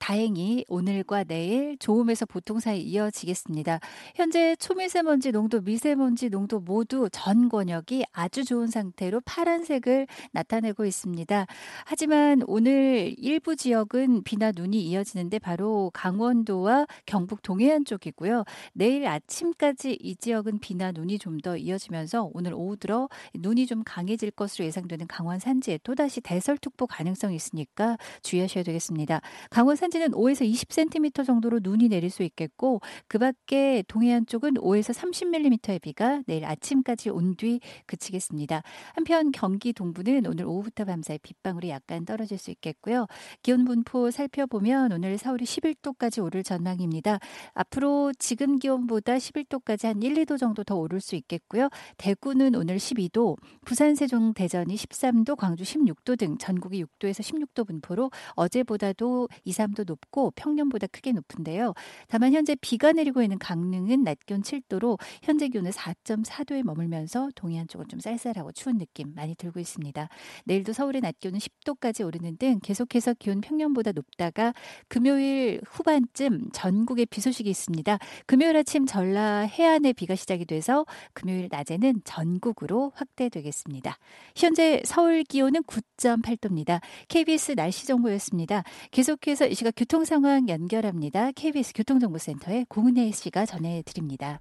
다행히 오늘과 내일 좋음에서 보통 사이 이어지겠습니다. 현재 초미세먼지 농도, 미세먼지 농도 모두 전 권역이 아주 좋은 상태로 파란색을 나타내고 있습니다. 하지만 오늘 일부 지역은 비나 눈이 이어지는데 바로 강원도와 경북 동해안 쪽이고요. 내일 아침까지 이 지역은 비나 눈이 좀 더 이어지면서 오늘 오후 들어 눈이 좀 강해질 것으로 예상되는 강원 산지에 또다시 대설특보 가능성이 있으니까 주의하셔야 되겠습니다. 강원 산지는 5에서 20cm 정도로 눈이 내릴 수 있겠고 그 밖에 동해안 쪽은 5에서 30mm의 비가 내일 아침까지 온 뒤 그치겠습니다. 한편 경기 동부는 오늘 오후부터 밤사이 빗방울이 약간 떨어질 수 있겠고요. 기온 분포 살펴보면 오늘 서울이 11도까지 오를 전망입니다. 앞으로 지금 기온보다 11도까지 한 1, 2도 정도 더 오를 수 있겠고요. 대구는 오늘 12도, 부산, 세종, 대전이 13도, 광주 16도 등 전국이 6도에서 16도 분포로 어제보다도 2, 3도 높고 평년보다 크게 높은데요. 다만 현재 비가 내리고 있는 강릉은 낮 기온 7도로 현재 기온은 4.4도에 머물면서 동해안 쪽은 좀 쌀쌀하고 추운 느낌 많이 들고 있습니다. 내일도 서울의 낮 기온은 10도까지 오르는 등 계속해서 기온 평년보다 높다가 금요일 후반쯤 전국에 비 소식이 있습니다. 금요일 아침 전라 해안에 비가 시작이 돼서 금요일 낮에는 전국으로 확대되겠습니다. 현재 서울 기온은 9.8도입니다. KBS 날씨 정보였습니다. 계속해서 이 시각 교통 상황 연결합니다. KBS 교통정보센터의 공은혜 씨가 전해드립니다.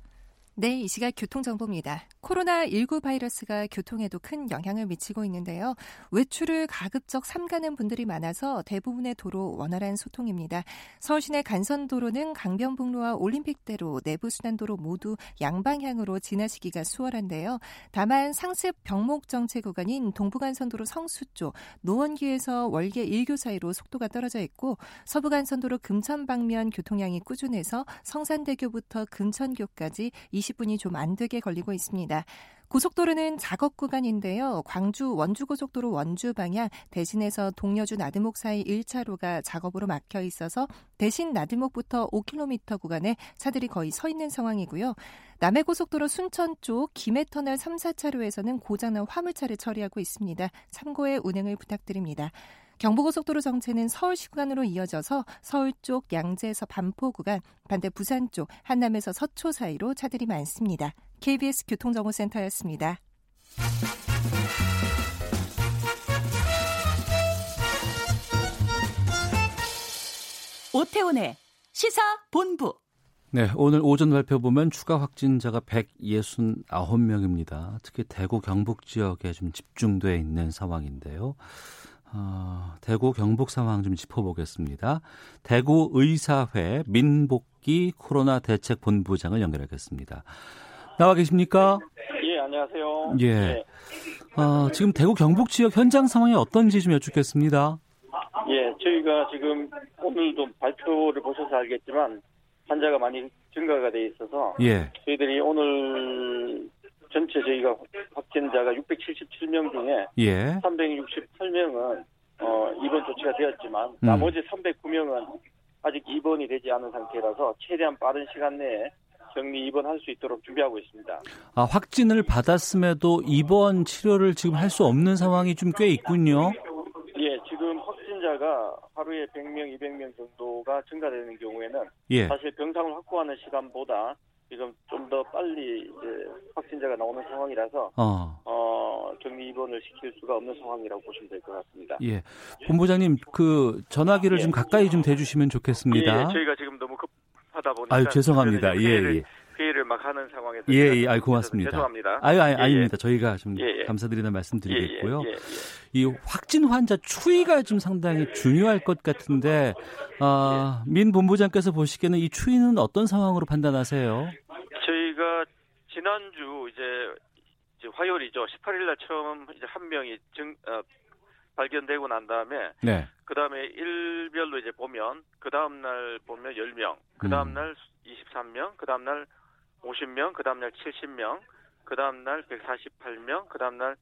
네, 이 시각 교통정보입니다. 코로나19 바이러스가 교통에도 큰 영향을 미치고 있는데요. 외출을 가급적 삼가는 분들이 많아서 대부분의 도로 원활한 소통입니다. 서울시내 간선도로는 강변북로와 올림픽대로, 내부순환도로 모두 양방향으로 지나시기가 수월한데요. 다만 상습 병목 정체 구간인 동부간선도로 성수 쪽, 노원기에서 월계 1교 사이로 속도가 떨어져 있고 서부간선도로 금천 방면 교통량이 꾸준해서 성산대교부터 금천교까지 20분이 좀 안 되게 걸리고 있습니다. 고속도로는 작업 구간인데요. 광주 원주고속도로 원주 방향 대신에서 동여주 나들목 사이 1차로가 작업으로 막혀 있어서 대신 나들목부터 5km 구간에 차들이 거의 서 있는 상황이고요. 남해고속도로 순천 쪽 김해터널 3, 4차로에서는 고장난 화물차를 처리하고 있습니다. 참고의 운행을 부탁드립니다. 경부고속도로 정체는 서울시 구간으로 이어져서 서울 쪽 양재에서 반포 구간, 반대 부산 쪽 한남에서 서초 사이로 차들이 많습니다. KBS 교통정보센터였습니다. 오태훈의 시사본부. 네, 오늘 오전 발표 보면 추가 확진자가 169명입니다. 특히 대구, 경북 지역에 좀 집중돼 있는 상황인데요. 대구 경북 상황 좀 짚어보겠습니다. 대구의사회 민복기 코로나 대책본부장을 연결하겠습니다. 나와 계십니까? 예, 안녕하세요. 예. 네. 지금 대구 경북 지역 현장 상황이 어떤지 좀 여쭙겠습니다. 예, 저희가 지금 오늘도 발표를 보셔서 알겠지만 환자가 많이 증가가 돼 있어서 예. 저희들이 오늘 전체 저희가 확진자가 677명 중에 예. 368명은 입원 조치가 되었지만 나머지 309명은 아직 입원이 되지 않은 상태라서 최대한 빠른 시간 내에 격리 입원할 수 있도록 준비하고 있습니다. 아, 확진을 받았음에도 입원 치료를 지금 할 수 없는 상황이 좀 꽤 있군요. 예, 지금 확진자가 하루에 100명, 200명 정도가 증가되는 경우에는 예. 사실 병상을 확보하는 시간보다 지금 좀 더 빨리 이제 확진자가 나오는 상황이라서 격리 입원을 시킬 수가 없는 상황이라고 보시면 될 것 같습니다. 예, 본부장님 그 전화기를 예. 좀 가까이 좀 대주시면 좋겠습니다. 예, 저희가 지금 너무 급하다 보니까 아유 죄송합니다. 회의를 막 하는 상황에서 예, 아유 고맙습니다. 죄송합니다. 아유 예, 아닙니다. 저희가 좀 감사드리는 말씀드리겠고요. 이 확진 환자 추이가 좀 상당히 중요할 것 같은데 민 본부장께서 보시기에는 이 추이는 어떤 상황으로 판단하세요? 저희가 지난주 이제 화요일이죠. 18일날 처음 이제 한 명이 발견되고 난 다음에 네. 그 다음에 일별로 이제 보면 그 다음 날 보면 10명, 그 다음 날 23명, 그 다음 날 50명, 그 다음 날 70명, 그 다음날 148명, 그 다음날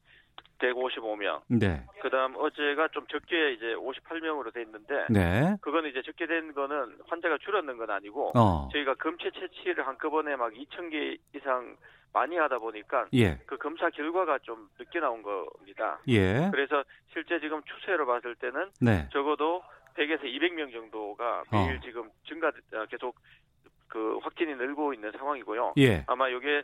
155명. 네. 그 다음 어제가 좀 적게 이제 58명으로 돼 있는데. 네. 그건 이제 적게 된 거는 환자가 줄었는 건 아니고. 저희가 검체 채취를 한꺼번에 막 2,000개 이상 많이 하다 보니까. 예. 그 검사 결과가 좀 늦게 나온 겁니다. 예. 그래서 실제 지금 추세로 봤을 때는. 네. 적어도 100에서 200명 정도가 매일 지금 증가, 계속 그 확진이 늘고 있는 상황이고요. 예. 아마 이게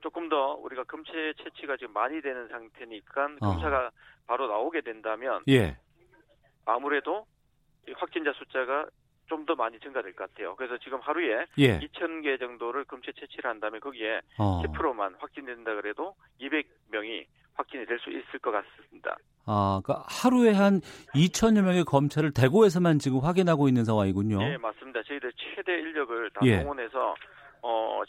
조금 더 우리가 검체 채취가 지금 많이 되는 상태니까 검사가 바로 나오게 된다면 예. 아무래도 확진자 숫자가 좀 더 많이 증가될 것 같아요. 그래서 지금 하루에 2,000개 정도를 검체 채취를 한다면 거기에 10%만 확진된다 그래도 200명이 확진이 될 수 있을 것 같습니다. 아, 그러니까 하루에 한 2,000여 명의 검체를 대구에서만 지금 확인하고 있는 상황이군요. 네, 맞습니다. 저희들 최대 인력을 다 동원해서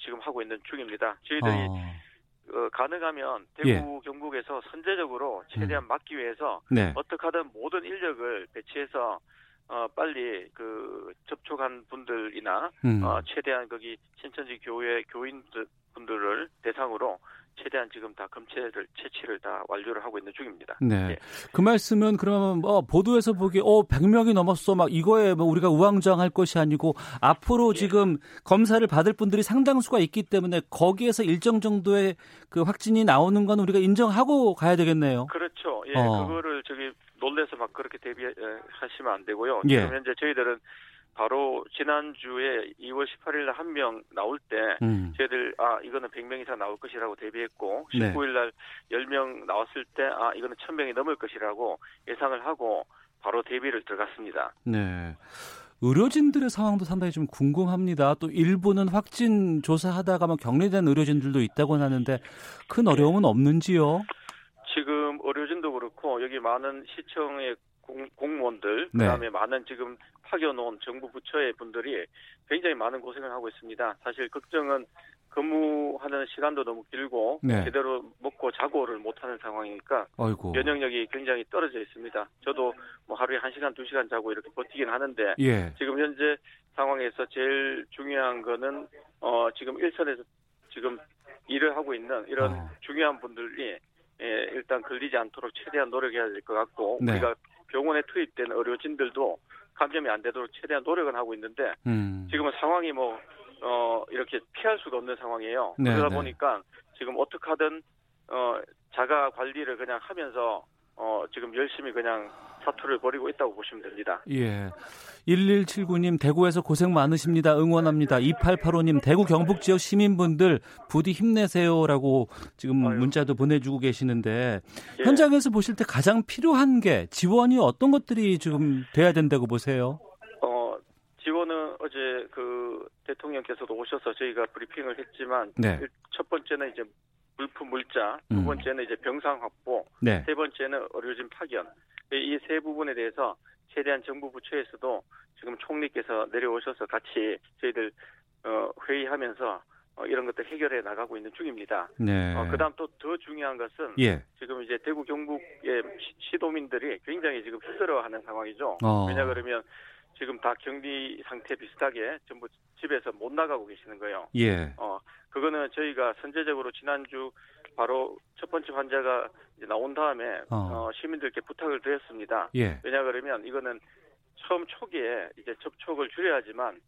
지금 하고 있는 중입니다. 저희들이 가능하면 대구, 경북에서 선제적으로 최대한 막기 위해서 어떻게 하든 모든 인력을 배치해서 빨리 그 접촉한 분들이나 최대한 거기 신천지 교회 교인분들을 대상으로 최대한 지금 다 검체를 채취를 다 완료를 하고 있는 중입니다. 네. 예. 그 말씀은 그러면 보도에서 보기에 100명이 넘었어 막 이거에 뭐 우리가 우왕좌왕할 것이 아니고 앞으로 지금 검사를 받을 분들이 상당수가 있기 때문에 거기에서 일정 정도의 그 확진이 나오는 건 우리가 인정하고 가야 되겠네요. 그렇죠. 예. 그거를 저기 놀래서 막 그렇게 대비하시면 안 되고요. 지금 현재 저희들은 바로 지난주에 2월 18일 날 한 명 나올 때 저희들 이거는 100명 이상 나올 것이라고 대비했고 19일 날 10명 나왔을 때 이거는 1000명이 넘을 것이라고 예상을 하고 바로 대비를 들어갔습니다. 네. 의료진들의 상황도 상당히 좀 궁금합니다. 또 일부는 확진 조사하다가 막 격리된 의료진들도 있다고 하는데 큰 어려움은 없는지요? 지금 의료진도 그렇고 여기 많은 시청의 공무원들 그다음에 많은 지금 파견온 정부 부처의 분들이 굉장히 많은 고생을 하고 있습니다. 사실 걱정은 근무하는 시간도 너무 길고 제대로 먹고 자고를 못하는 상황이니까 면역력이 굉장히 떨어져 있습니다. 저도 뭐 하루에 1시간, 2시간 자고 이렇게 버티긴 하는데 지금 현재 상황에서 제일 중요한 거는 지금 일선에서 지금 일을 하고 있는 이런 중요한 분들이 일단 걸리지 않도록 최대한 노력해야 될 것 같고 우리가 병원에 투입된 의료진들도 감염이 안 되도록 최대한 노력은 하고 있는데 지금은 상황이 뭐 이렇게 피할 수가 없는 상황이에요. 그러다 보니까 지금 어떻게 하든 자가 관리를 그냥 하면서 지금 열심히 그냥 사투를 벌이고 있다고 보시면 됩니다. 예. 1179님 대구에서 고생 많으십니다. 응원합니다. 2885님 대구 경북 지역 시민분들 부디 힘내세요라고 지금 문자도 보내주고 계시는데 현장에서 보실 때 가장 필요한 게 지원이 어떤 것들이 지금 돼야 된다고 보세요? 지원은 어제 그 대통령께서도 오셔서 저희가 브리핑을 했지만 첫 번째는 이제 물품 물자, 두 번째는 이제 병상 확보, 세 번째는 의료진 파견. 이 세 부분에 대해서 최대한 정부 부처에서도 지금 총리께서 내려오셔서 같이 저희들 회의하면서 이런 것들 해결해 나가고 있는 중입니다. 네. 그다음 또 더 중요한 것은 지금 이제 대구 경북의 시도민들이 굉장히 지금 힘들어하는 상황이죠. 왜냐 그러면 지금 다 격리 상태 비슷하게 전부 집에서 못 나가고 계시는 거예요. 그거는 저희가 선제적으로 지난주 바로 첫 번째 환자가 이제 나온 다음에 시민들께 부탁을 드렸습니다. 왜냐 그러면 이거는 처음 초기에 이제 접촉을 줄여야지만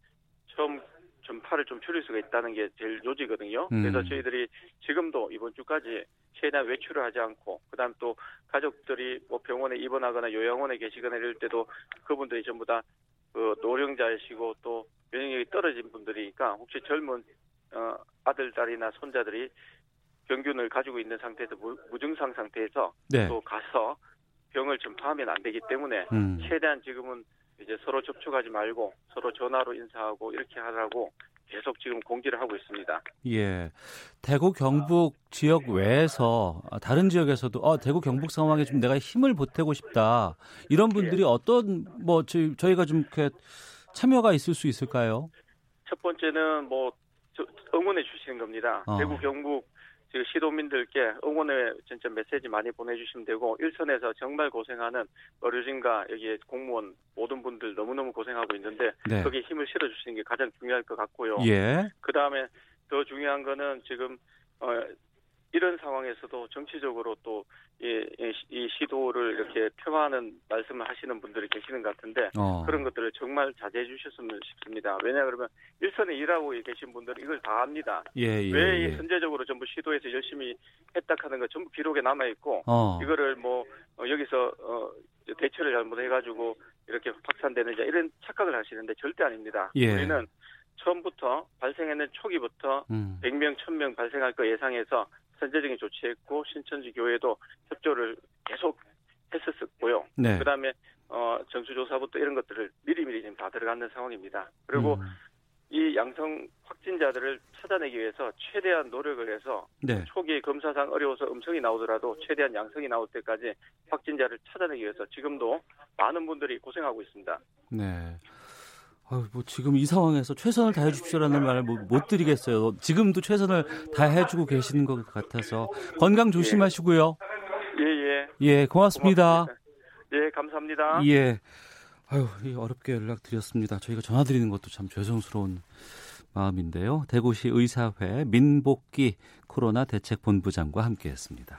처음 전파를 좀 줄일 수가 있다는 게 제일 요지거든요. 그래서 저희들이 지금도 이번 주까지 최대한 외출을 하지 않고 그다음 또 가족들이 뭐 병원에 입원하거나 요양원에 계시거나 이럴 때도 그분들이 전부 다 그 노령자이시고 또 면역력이 떨어진 분들이니까 혹시 젊은 아들, 딸이나 손자들이 병균을 가지고 있는 상태에서 무증상 상태에서 또 가서 병을 전파하면 안 되기 때문에 최대한 지금은 이제 서로 접촉하지 말고 서로 전화로 인사하고 이렇게 하라고 계속 지금 공지를 하고 있습니다. 예, 대구 경북 지역 외에서 다른 지역에서도 대구 경북 상황에 좀 내가 힘을 보태고 싶다 이런 분들이 어떤 뭐 저희가 좀 이렇게 참여가 있을 수 있을까요? 첫 번째는 뭐 응원해 주시는 겁니다. 대구 경북 시도민들께 응원의 진짜 메시지 많이 보내주시면 되고 일선에서 정말 고생하는 의료진과 여기에 공무원 모든 분들 너무너무 고생하고 있는데 거기에 힘을 실어주시는 게 가장 중요할 것 같고요. 그다음에 더 중요한 거는 지금 이런 상황에서도 정치적으로 또 이 시도를 이렇게 폄하하는 말씀을 하시는 분들이 계시는 것 같은데 그런 것들을 정말 자제해 주셨으면 싶습니다. 왜냐 그러면 일선에 일하고 계신 분들은 이걸 다 압니다. 왜 선제적으로 전부 시도해서 열심히 했다 하는 거 전부 기록에 남아 있고 이거를 뭐 여기서 대처를 잘못해가지고 이렇게 확산되는 이런 착각을 하시는데 절대 아닙니다. 우리는 처음부터 발생했는 초기부터 100명, 1000명 발생할 거 예상해서 선제적인 조치했고 신천지 교회도 협조를 계속 했었고요. 네. 그다음에 정수조사부터 이런 것들을 미리미리 지금 다 들어가는 상황입니다. 그리고 이 양성 확진자들을 찾아내기 위해서 최대한 노력을 해서 네. 초기 검사상 어려워서 음성이 나오더라도 최대한 양성이 나올 때까지 확진자를 찾아내기 위해서 지금도 많은 분들이 고생하고 있습니다. 네. 뭐 지금 이 상황에서 최선을 다해 주십시오라는 말을 못 드리겠어요. 지금도 최선을 다해 주고 계시는 것 같아서 건강 조심하시고요. 예, 고맙습니다. 예, 감사합니다. 예. 어렵게 연락드렸습니다. 저희가 전화드리는 것도 참 죄송스러운 마음인데요. 대구시 의사회 민복기 코로나 대책본부장과 함께했습니다.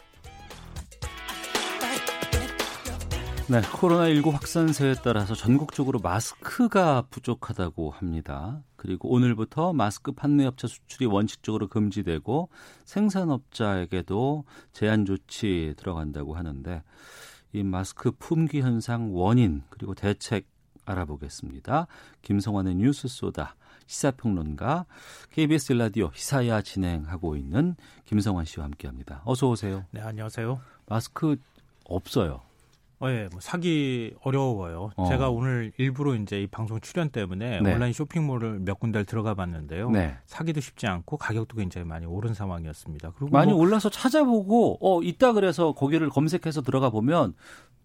네, 코로나19 확산세에 따라서 전국적으로 마스크가 부족하다고 합니다. 그리고 오늘부터 마스크 판매업체 수출이 원칙적으로 금지되고 생산업자에게도 제한 조치 들어간다고 하는데 이 마스크 품귀 현상 원인 그리고 대책 알아보겠습니다. 김성환의 뉴스 소다 시사평론가 KBS 라디오 시사야 진행하고 있는 김성환 씨와 함께합니다. 어서 오세요. 네, 안녕하세요. 마스크 없어요. 예, 뭐 사기 어려워요. 제가 오늘 일부러 이제 이 방송 출연 때문에 네. 온라인 쇼핑몰을 몇 군데를 들어가 봤는데요. 네. 사기도 쉽지 않고 가격도 굉장히 많이 오른 상황이었습니다. 그리고 많이 올라서 찾아보고 있다 그래서 거기를 검색해서 들어가 보면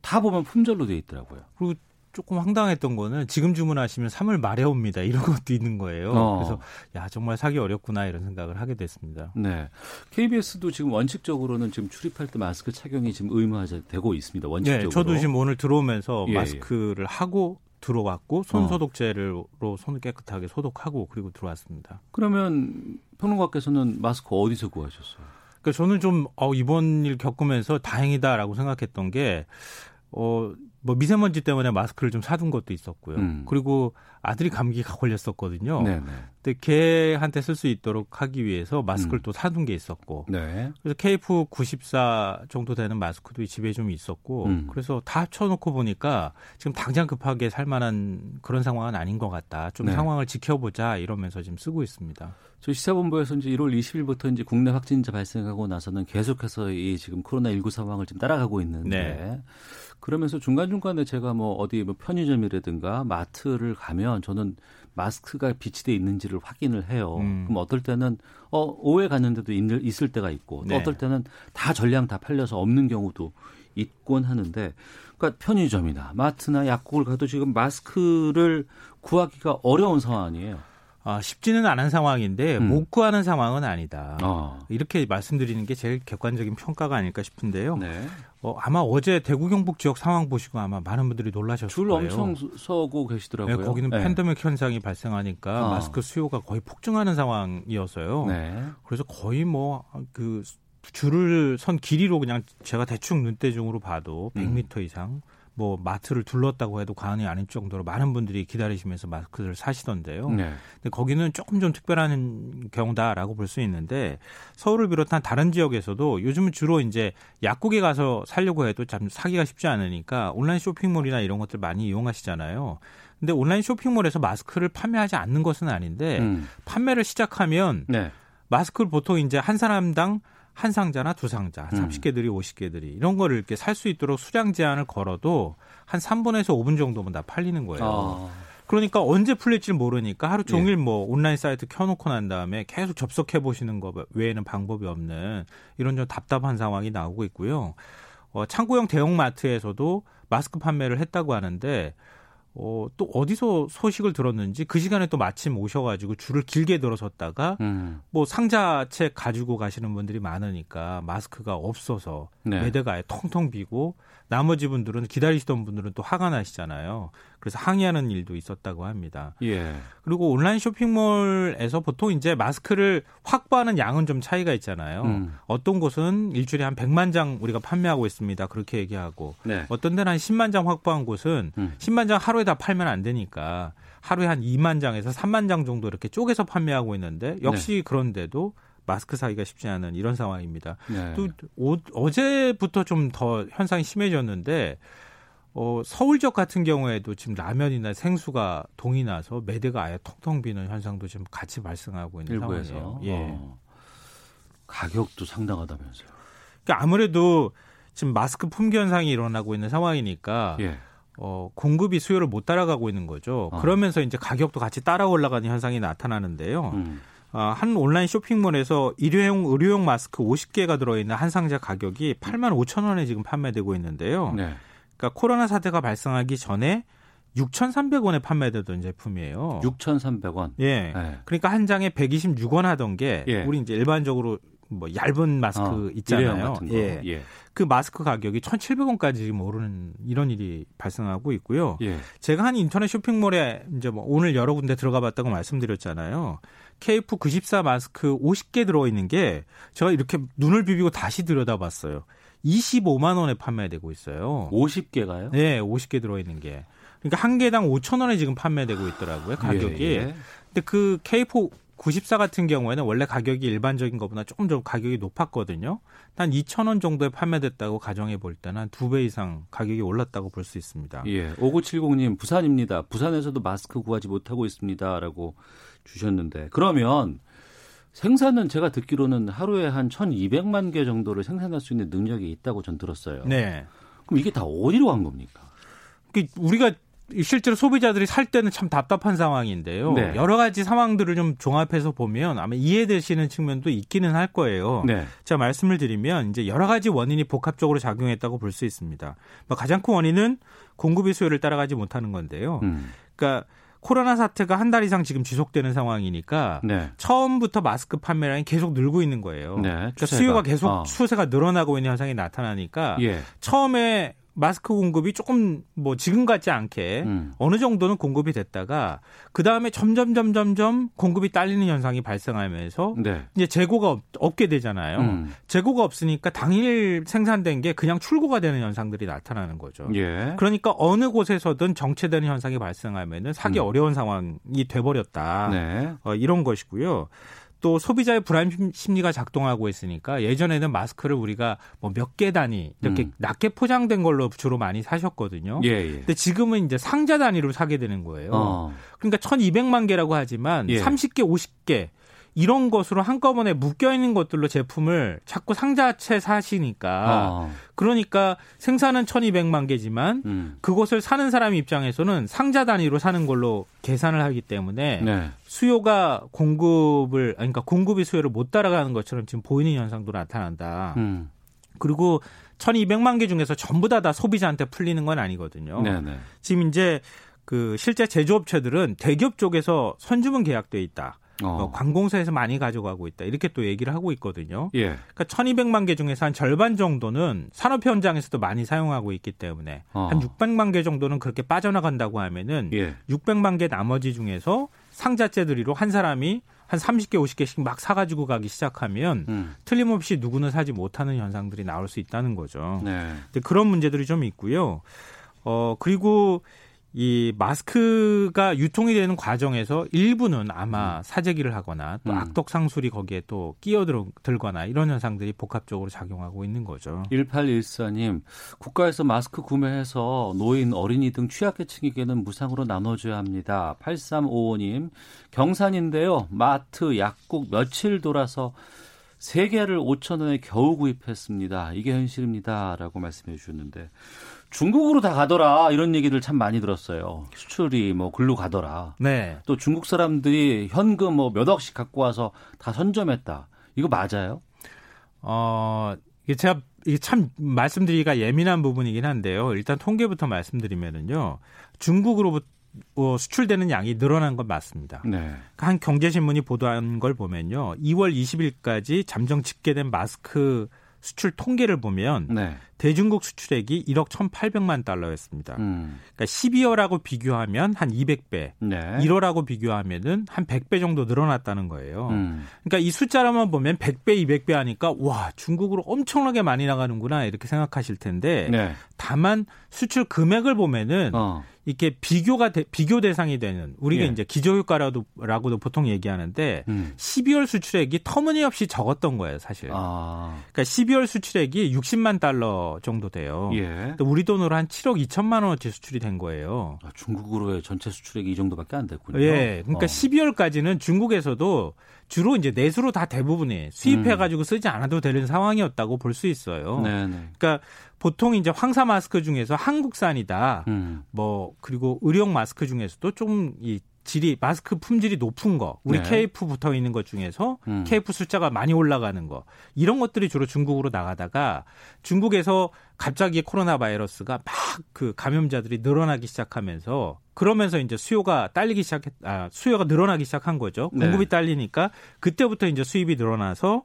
다 보면 품절로 돼 있더라고요. 그리고 조금 황당했던 거는 지금 주문하시면 3월 말에 옵니다. 이런 것도 있는 거예요. 그래서 야 정말 사기 어렵구나 이런 생각을 하게 됐습니다. 네, KBS도 지금 원칙적으로는 지금 출입할 때 마스크 착용이 지금 의무화되고 있습니다. 원칙적으로. 네, 저도 지금 오늘 들어오면서 마스크를 하고 들어왔고 손 소독제로 손을 깨끗하게 소독하고 그리고 들어왔습니다. 그러면 평론가께서는 마스크 어디서 구하셨어요? 그러니까 저는 좀 이번 일 겪으면서 다행이다라고 생각했던 게 뭐 미세먼지 때문에 마스크를 좀 사둔 것도 있었고요. 그리고 아들이 감기가 걸렸었거든요. 네네. 근데 걔한테 쓸 수 있도록 하기 위해서 마스크를 또 사둔 게 있었고. 네. 그래서 KF94 정도 되는 마스크도 집에 좀 있었고. 그래서 다 합쳐놓고 보니까 지금 당장 급하게 살 만한 그런 상황은 아닌 것 같다. 좀 네. 상황을 지켜보자 이러면서 지금 쓰고 있습니다. 저희 시사본부에서 이제 1월 20일부터 이제 국내 확진자 발생하고 나서는 계속해서 이 지금 코로나19 상황을 지금 따라가고 있는데. 네. 그러면서 중간에 제가 어디 편의점이라든가 마트를 가면 저는 마스크가 비치돼 있는지를 확인을 해요. 그럼 어떨 때는 오해 갔는데도 있을 때가 있고 또 네. 어떨 때는 다 전량 다 팔려서 없는 경우도 있곤 하는데 그러니까 편의점이나 마트나 약국을 가도 지금 마스크를 구하기가 어려운 상황이에요. 쉽지는 않은 상황인데 못 구하는 상황은 아니다. 이렇게 말씀드리는 게 제일 객관적인 평가가 아닐까 싶은데요. 네. 아마 어제 대구 경북 지역 상황 보시고 아마 많은 분들이 놀라셨을 줄 거예요. 줄 엄청 서고 계시더라고요. 네, 거기는 팬데믹 현상이 발생하니까 마스크 수요가 거의 폭증하는 상황이어서요. 네. 그래서 거의 그 줄을 선 길이로 그냥 제가 대충 눈대중으로 봐도 100m 이상 마트를 둘렀다고 해도 과언이 아닐 정도로 많은 분들이 기다리시면서 마스크를 사시던데요. 네. 근데 거기는 조금 좀 특별한 경우다라고 볼 수 있는데 서울을 비롯한 다른 지역에서도 요즘은 주로 이제 약국에 가서 사려고 해도 참 사기가 쉽지 않으니까 온라인 쇼핑몰이나 이런 것들 많이 이용하시잖아요. 근데 온라인 쇼핑몰에서 마스크를 판매하지 않는 것은 아닌데 판매를 시작하면 네. 마스크를 보통 이제 한 사람당 한 상자나 두 상자, 30개들이 50개들이 이런 거를 이렇게 살 수 있도록 수량 제한을 걸어도 한 3분에서 5분 정도면 다 팔리는 거예요. 그러니까 언제 풀릴지 모르니까 하루 종일 뭐 온라인 사이트 켜놓고 난 다음에 계속 접속해보시는 것 외에는 방법이 없는 이런 좀 답답한 상황이 나오고 있고요. 창고형 대형마트에서도 마스크 판매를 했다고 하는데 또 어디서 소식을 들었는지 그 시간에 또 마침 오셔가지고 줄을 길게 들어섰다가 뭐 상자책 가지고 가시는 분들이 많으니까 마스크가 없어서 매대가 아예 텅텅 비고 나머지 분들은 기다리시던 분들은 또 화가 나시잖아요. 그래서 항의하는 일도 있었다고 합니다. 예. 그리고 온라인 쇼핑몰에서 보통 이제 마스크를 확보하는 양은 좀 차이가 있잖아요. 어떤 곳은 일주일에 한 100만 장 우리가 판매하고 있습니다. 그렇게 얘기하고 어떤 데는 한 10만 장 확보한 곳은 10만 장 하루에 다 팔면 안 되니까 하루에 한 2만 장에서 3만 장 정도 이렇게 쪼개서 판매하고 있는데 역시 그런데도 마스크 사기가 쉽지 않은 이런 상황입니다. 또 어제부터 좀 더 현상이 심해졌는데 서울 지역 같은 경우에도 지금 라면이나 생수가 동이 나서 매대가 아예 텅텅 비는 현상도 지금 같이 발생하고 있는 일부에서. 상황이에요. 예. 가격도 상당하다면서요. 그러니까 아무래도 지금 마스크 품귀 현상이 일어나고 있는 상황이니까 공급이 수요를 못 따라가고 있는 거죠. 그러면서 이제 가격도 같이 따라 올라가는 현상이 나타나는데요. 한 온라인 쇼핑몰에서 의료용 마스크 50개가 들어있는 한 상자 가격이 85,000원에 지금 판매되고 있는데요. 그러니까 코로나 사태가 발생하기 전에 6,300원에 판매되던 제품이에요. 6,300원. 예. 네. 그러니까 한 장에 126원 하던 게 우리 이제 일반적으로 뭐 얇은 마스크 있잖아요. 예. 예. 그 마스크 가격이 1,700원까지 오르는 이런 일이 발생하고 있고요. 예. 제가 한 인터넷 쇼핑몰에 이제 뭐 오늘 여러 군데 들어가봤다고 말씀드렸잖아요. KF94 마스크 50개 들어있는 게 제가 이렇게 눈을 비비고 다시 들여다봤어요. 25만 원에 판매되고 있어요. 50개가요? 네, 50개 들어있는 게. 그러니까 한 개당 5,000원에 지금 판매되고 있더라고요, 가격이. 근데 그 KF94 같은 경우에는 원래 가격이 일반적인 것보다 조금 더 가격이 높았거든요. 한 2,000원 정도에 판매됐다고 가정해 볼 때는 한 2배 이상 가격이 올랐다고 볼 수 있습니다. 예, 5970님 부산입니다. 부산에서도 마스크 구하지 못하고 있습니다라고 주셨는데 그러면 생산은 제가 듣기로는 하루에 한 1,200만 개 정도를 생산할 수 있는 능력이 있다고 전 들었어요. 네. 그럼 이게 다 어디로 간 겁니까? 우리가 실제로 소비자들이 살 때는 참 답답한 상황인데요. 여러 가지 상황들을 좀 종합해서 보면 아마 이해되시는 측면도 있기는 할 거예요. 제가 말씀을 드리면 이제 여러 가지 원인이 복합적으로 작용했다고 볼 수 있습니다. 가장 큰 원인은 공급이 수요를 따라가지 못하는 건데요. 그러니까 코로나 사태가 한 달 이상 지금 지속되는 상황이니까 처음부터 마스크 판매량이 계속 늘고 있는 거예요. 그러니까 수요가 계속 추세가 늘어나고 있는 현상이 나타나니까 처음에 마스크 공급이 조금 뭐 지금 같지 않게 어느 정도는 공급이 됐다가 그다음에 점점 공급이 딸리는 현상이 발생하면서 이제 재고가 없게 되잖아요. 재고가 없으니까 당일 생산된 게 그냥 출고가 되는 현상들이 나타나는 거죠. 그러니까 어느 곳에서든 정체되는 현상이 발생하면은 사기 어려운 상황이 돼버렸다. 이런 것이고요. 또 소비자의 불안 심리가 작동하고 있으니까 예전에는 마스크를 우리가 뭐 몇 개 단위 이렇게 낮게 포장된 걸로 주로 많이 사셨거든요. 근데 지금은 이제 상자 단위로 사게 되는 거예요. 그러니까 1,200만 개라고 하지만 30개, 50개 이런 것으로 한꺼번에 묶여있는 것들로 제품을 자꾸 상자채 사시니까 그러니까 생산은 1,200만 개지만 그것을 사는 사람 입장에서는 상자 단위로 사는 걸로 계산을 하기 때문에 수요가 공급이 수요를 못 따라가는 것처럼 지금 보이는 현상도 나타난다. 그리고 1,200만 개 중에서 전부 다 소비자한테 풀리는 건 아니거든요. 지금 이제 그 실제 제조업체들은 대기업 쪽에서 선주문 계약돼 있다. 관공서에서 많이 가져가고 있다. 이렇게 또 얘기를 하고 있거든요. 그러니까 1,200만 개 중에서 한 절반 정도는 산업 현장에서도 많이 사용하고 있기 때문에 한 600만 개 정도는 그렇게 빠져나간다고 하면은 600만 개 나머지 중에서 상자째들이로 한 사람이 한 30개, 50개씩 막 사가지고 가기 시작하면 틀림없이 누구는 사지 못하는 현상들이 나올 수 있다는 거죠. 근데 그런 문제들이 좀 있고요. 그리고 이 마스크가 유통이 되는 과정에서 일부는 아마 사재기를 하거나 또 악덕상술이 거기에 또 끼어들거나 이런 현상들이 복합적으로 작용하고 있는 거죠. 1814님, 국가에서 마스크 구매해서 노인, 어린이 등 취약계층에게는 무상으로 나눠줘야 합니다. 8355님, 경산인데요. 마트, 약국 며칠 돌아서 3개를 5,000원에 겨우 구입했습니다. 이게 현실입니다. 라고 말씀해 주셨는데 중국으로 다 가더라 이런 얘기를 참 많이 들었어요. 수출이 뭐 글로 가더라. 네. 또 중국 사람들이 현금 뭐 몇 억씩 갖고 와서 다 선점했다. 이거 맞아요? 이게 참 말씀드리기가 예민한 부분이긴 한데요. 일단 통계부터 말씀드리면은요, 중국으로 수출되는 양이 늘어난 건 맞습니다. 네. 한 경제신문이 보도한 걸 보면요, 2월 20일까지 잠정 집계된 마스크 수출 통계를 보면 네. 대중국 수출액이 1억 1,800만 달러였습니다. 그러니까 12월하고 비교하면 한 200배, 네. 1월하고 비교하면은 한 100배 정도 늘어났다는 거예요. 그러니까 이 숫자로만 보면 100배, 200배 하니까 와, 중국으로 엄청나게 많이 나가는구나 이렇게 생각하실 텐데 네. 다만 수출 금액을 보면은 이렇게 비교 대상이 되는 우리가 예. 이제 기저효과라고도 보통 얘기하는데 12월 수출액이 터무니없이 적었던 거예요, 사실. 그러니까 12월 수출액이 60만 달러 정도 돼요. 예. 우리 돈으로 한 7억 2천만 원어치 수출이 된 거예요. 아, 중국으로의 전체 수출액이 이 정도밖에 안 됐군요. 예. 그러니까 12월까지는 중국에서도 주로 이제 내수로 다 대부분이 수입해가지고 쓰지 않아도 되는 상황이었다고 볼 수 있어요. 네네. 그러니까 보통 이제 황사 마스크 중에서 한국산이다. 뭐 그리고 의료용 마스크 중에서도 좀 이 질이 마스크 품질이 높은 거, 우리 네. KF 붙어 있는 것 중에서 KF 숫자가 많이 올라가는 거 이런 것들이 주로 중국으로 나가다가 중국에서 갑자기 코로나 바이러스가 막 그 감염자들이 늘어나기 시작하면서. 그러면서 이제 수요가 늘어나기 시작한 거죠. 공급이 네. 딸리니까 그때부터 이제 수입이 늘어나서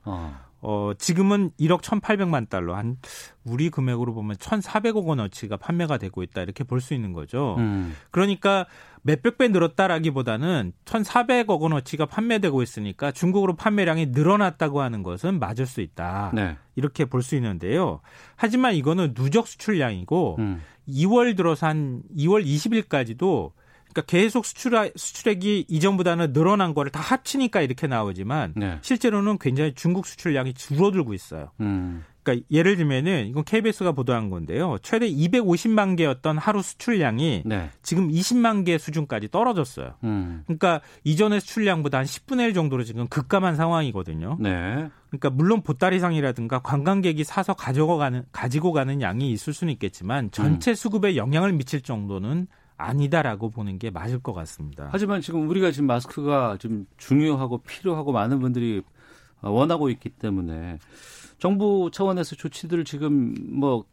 지금은 1억 1,800만 달러 한 우리 금액으로 보면 1,400억 원어치가 판매가 되고 있다 이렇게 볼 수 있는 거죠. 그러니까 몇백 배 늘었다라기보다는 1,400억 원어치가 판매되고 있으니까 중국으로 판매량이 늘어났다고 하는 것은 맞을 수 있다. 네. 이렇게 볼 수 있는데요. 하지만 이거는 누적 수출량이고 2월 들어서 한 2월 20일까지도 그러니까 계속 수출액이 이전보다는 늘어난 거를 다 합치니까 이렇게 나오지만 네. 실제로는 굉장히 중국 수출량이 줄어들고 있어요. 그러니까 예를 들면은 이건 KBS가 보도한 건데요. 최대 250만 개였던 하루 수출량이 네. 지금 20만 개 수준까지 떨어졌어요. 그러니까 이전의 수출량보다 한 10분의 1 정도로 지금 급감한 상황이거든요. 네. 그러니까 물론 보따리상이라든가 관광객이 사서 가지고 가는 양이 있을 수는 있겠지만 전체 수급에 영향을 미칠 정도는 아니다라고 보는 게 맞을 것 같습니다. 하지만 지금 우리가 지금 마스크가 좀 중요하고 필요하고 많은 분들이 원하고 있기 때문에 정부 차원에서 조치들을 지금 뭐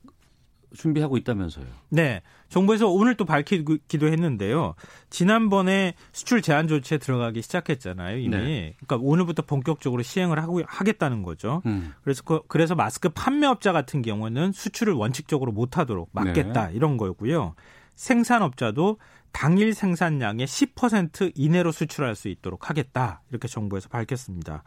준비하고 있다면서요. 네. 정부에서 오늘 또 밝히기도 했는데요. 지난번에 수출 제한 조치에 들어가기 시작했잖아요. 이미. 네. 그러니까 오늘부터 본격적으로 시행을 하겠다는 거죠. 그래서 마스크 판매업자 같은 경우는 수출을 원칙적으로 못하도록 막겠다 네. 이런 거고요. 생산업자도 당일 생산량의 10% 이내로 수출할 수 있도록 하겠다. 이렇게 정부에서 밝혔습니다.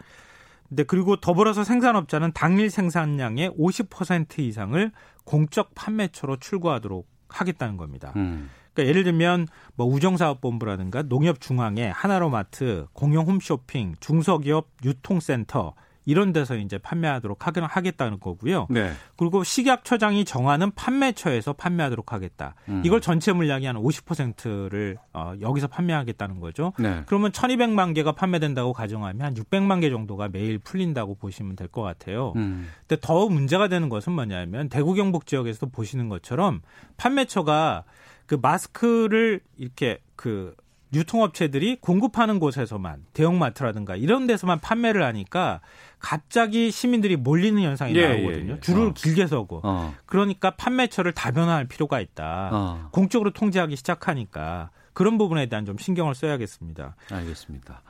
근데 그리고 더불어서 생산업자는 당일 생산량의 50% 이상을 공적 판매처로 출고하도록 하겠다는 겁니다. 그러니까 예를 들면 뭐 우정사업본부라든가 농협중앙회, 하나로마트, 공영홈쇼핑, 중소기업 유통센터 이런 데서 이제 판매하도록 하겠다는 거고요. 네. 그리고 식약처장이 정하는 판매처에서 판매하도록 하겠다. 이걸 전체 물량이 한 50%를 여기서 판매하겠다는 거죠. 네. 그러면 1,200만 개가 판매된다고 가정하면 한 600만 개 정도가 매일 풀린다고 보시면 될 것 같아요. 근데 더 문제가 되는 것은 뭐냐면 대구 경북 지역에서도 보시는 것처럼 판매처가 그 마스크를 이렇게 그 유통업체들이 공급하는 곳에서만 대형마트라든가 이런 데서만 판매를 하니까 갑자기 시민들이 몰리는 현상이 나오거든요. 줄을 길게 서고. 그러니까 판매처를 다변화할 필요가 있다. 공적으로 통제하기 시작하니까 그런 부분에 대한 좀 신경을 써야겠습니다. 알겠습니다.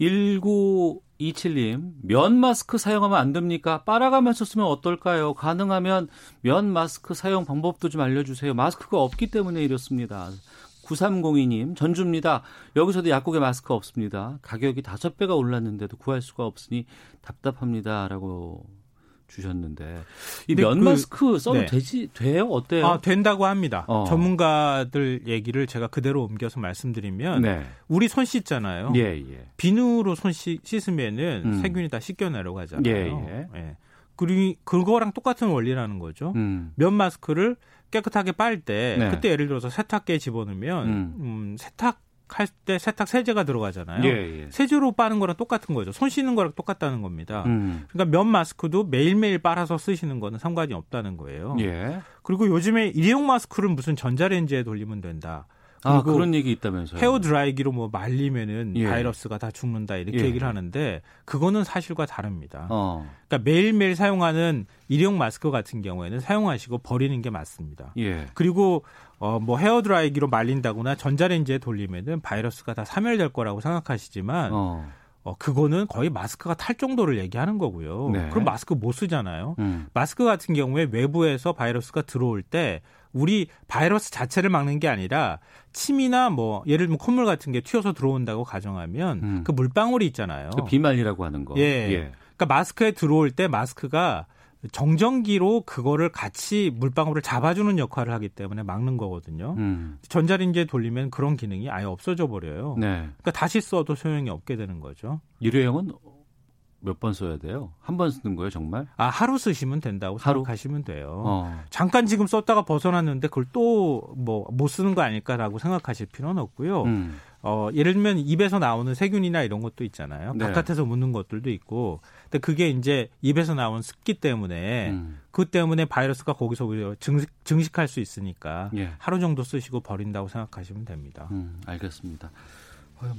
1927님, 면 마스크 사용하면 안 됩니까? 빨아가면서 쓰면 어떨까요? 가능하면 면 마스크 사용 방법도 좀 알려주세요. 마스크가 없기 때문에 이렇습니다. 9302님, 전주입니다. 여기서도 약국에 마스크 없습니다. 가격이 5배가 올랐는데도 구할 수가 없으니 답답합니다라고 주셨는데 이 면 마스크 써도 네. 돼요? 어때요? 된다고 합니다. 전문가들 얘기를 제가 그대로 옮겨서 말씀드리면 네. 우리 손 씻잖아요. 예. 비누로 손 씻으면은 세균이 다 씻겨내려고 하잖아요. 예. 그거랑 똑같은 원리라는 거죠. 면 마스크를 깨끗하게 빨 때 네. 그때 예를 들어서 세탁기에 집어넣으면 세탁 세탁할 때 세탁 세제가 들어가잖아요. 예, 예. 세제로 빠는 거랑 똑같은 거죠. 손 씻는 거랑 똑같다는 겁니다. 그러니까 면 마스크도 매일매일 빨아서 쓰시는 거는 상관이 없다는 거예요. 예. 그리고 요즘에 일회용 마스크를 무슨 전자레인지에 돌리면 된다. 아, 그런 얘기 있다면서요. 헤어 드라이기로 뭐 말리면은 예. 바이러스가 다 죽는다 이렇게 예. 얘기를 하는데 그거는 사실과 다릅니다. 그러니까 매일매일 사용하는 일회용 마스크 같은 경우에는 사용하시고 버리는 게 맞습니다. 예. 그리고 뭐 헤어 드라이기로 말린다거나 전자레인지에 돌리면은 바이러스가 다 사멸될 거라고 생각하시지만 그거는 거의 마스크가 탈 정도를 얘기하는 거고요. 네. 그럼 마스크 못 쓰잖아요. 마스크 같은 경우에 외부에서 바이러스가 들어올 때 우리 바이러스 자체를 막는 게 아니라 침이나 뭐 예를 들면 콧물 같은 게 튀어서 들어온다고 가정하면 그 물방울이 있잖아요. 그 비말이라고 하는 거. 예. 예. 그러니까 마스크에 들어올 때 마스크가 정전기로 그거를 같이 물방울을 잡아주는 역할을 하기 때문에 막는 거거든요. 전자레인지에 돌리면 그런 기능이 아예 없어져 버려요. 네. 그러니까 다시 써도 소용이 없게 되는 거죠. 일회용은 몇 번 써야 돼요? 한 번 쓰는 거예요, 정말? 아, 하루 쓰시면 된다고 생각하시면 돼요. 잠깐 지금 썼다가 벗어났는데 그걸 또 뭐 못 쓰는 거 아닐까라고 생각하실 필요는 없고요. 예를 들면 입에서 나오는 세균이나 이런 것도 있잖아요. 네. 바깥에서 묻는 것들도 있고, 근데 그게 이제 입에서 나온 습기 때문에 그 때문에 바이러스가 거기서 오히려 증식할 수 있으니까 예. 하루 정도 쓰시고 버린다고 생각하시면 됩니다. 알겠습니다.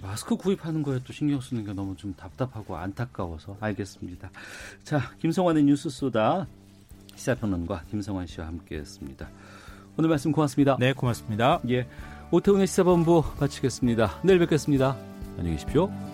마스크 구입하는 거에 또 신경 쓰는 게 너무 좀 답답하고 안타까워서 알겠습니다. 자, 김성환의 뉴스 쏘다 시사평론가 김성환 씨와 함께했습니다. 오늘 말씀 고맙습니다. 네, 고맙습니다. 예. 오태훈의 시사본부 마치겠습니다. 내일 뵙겠습니다. 안녕히 계십시오.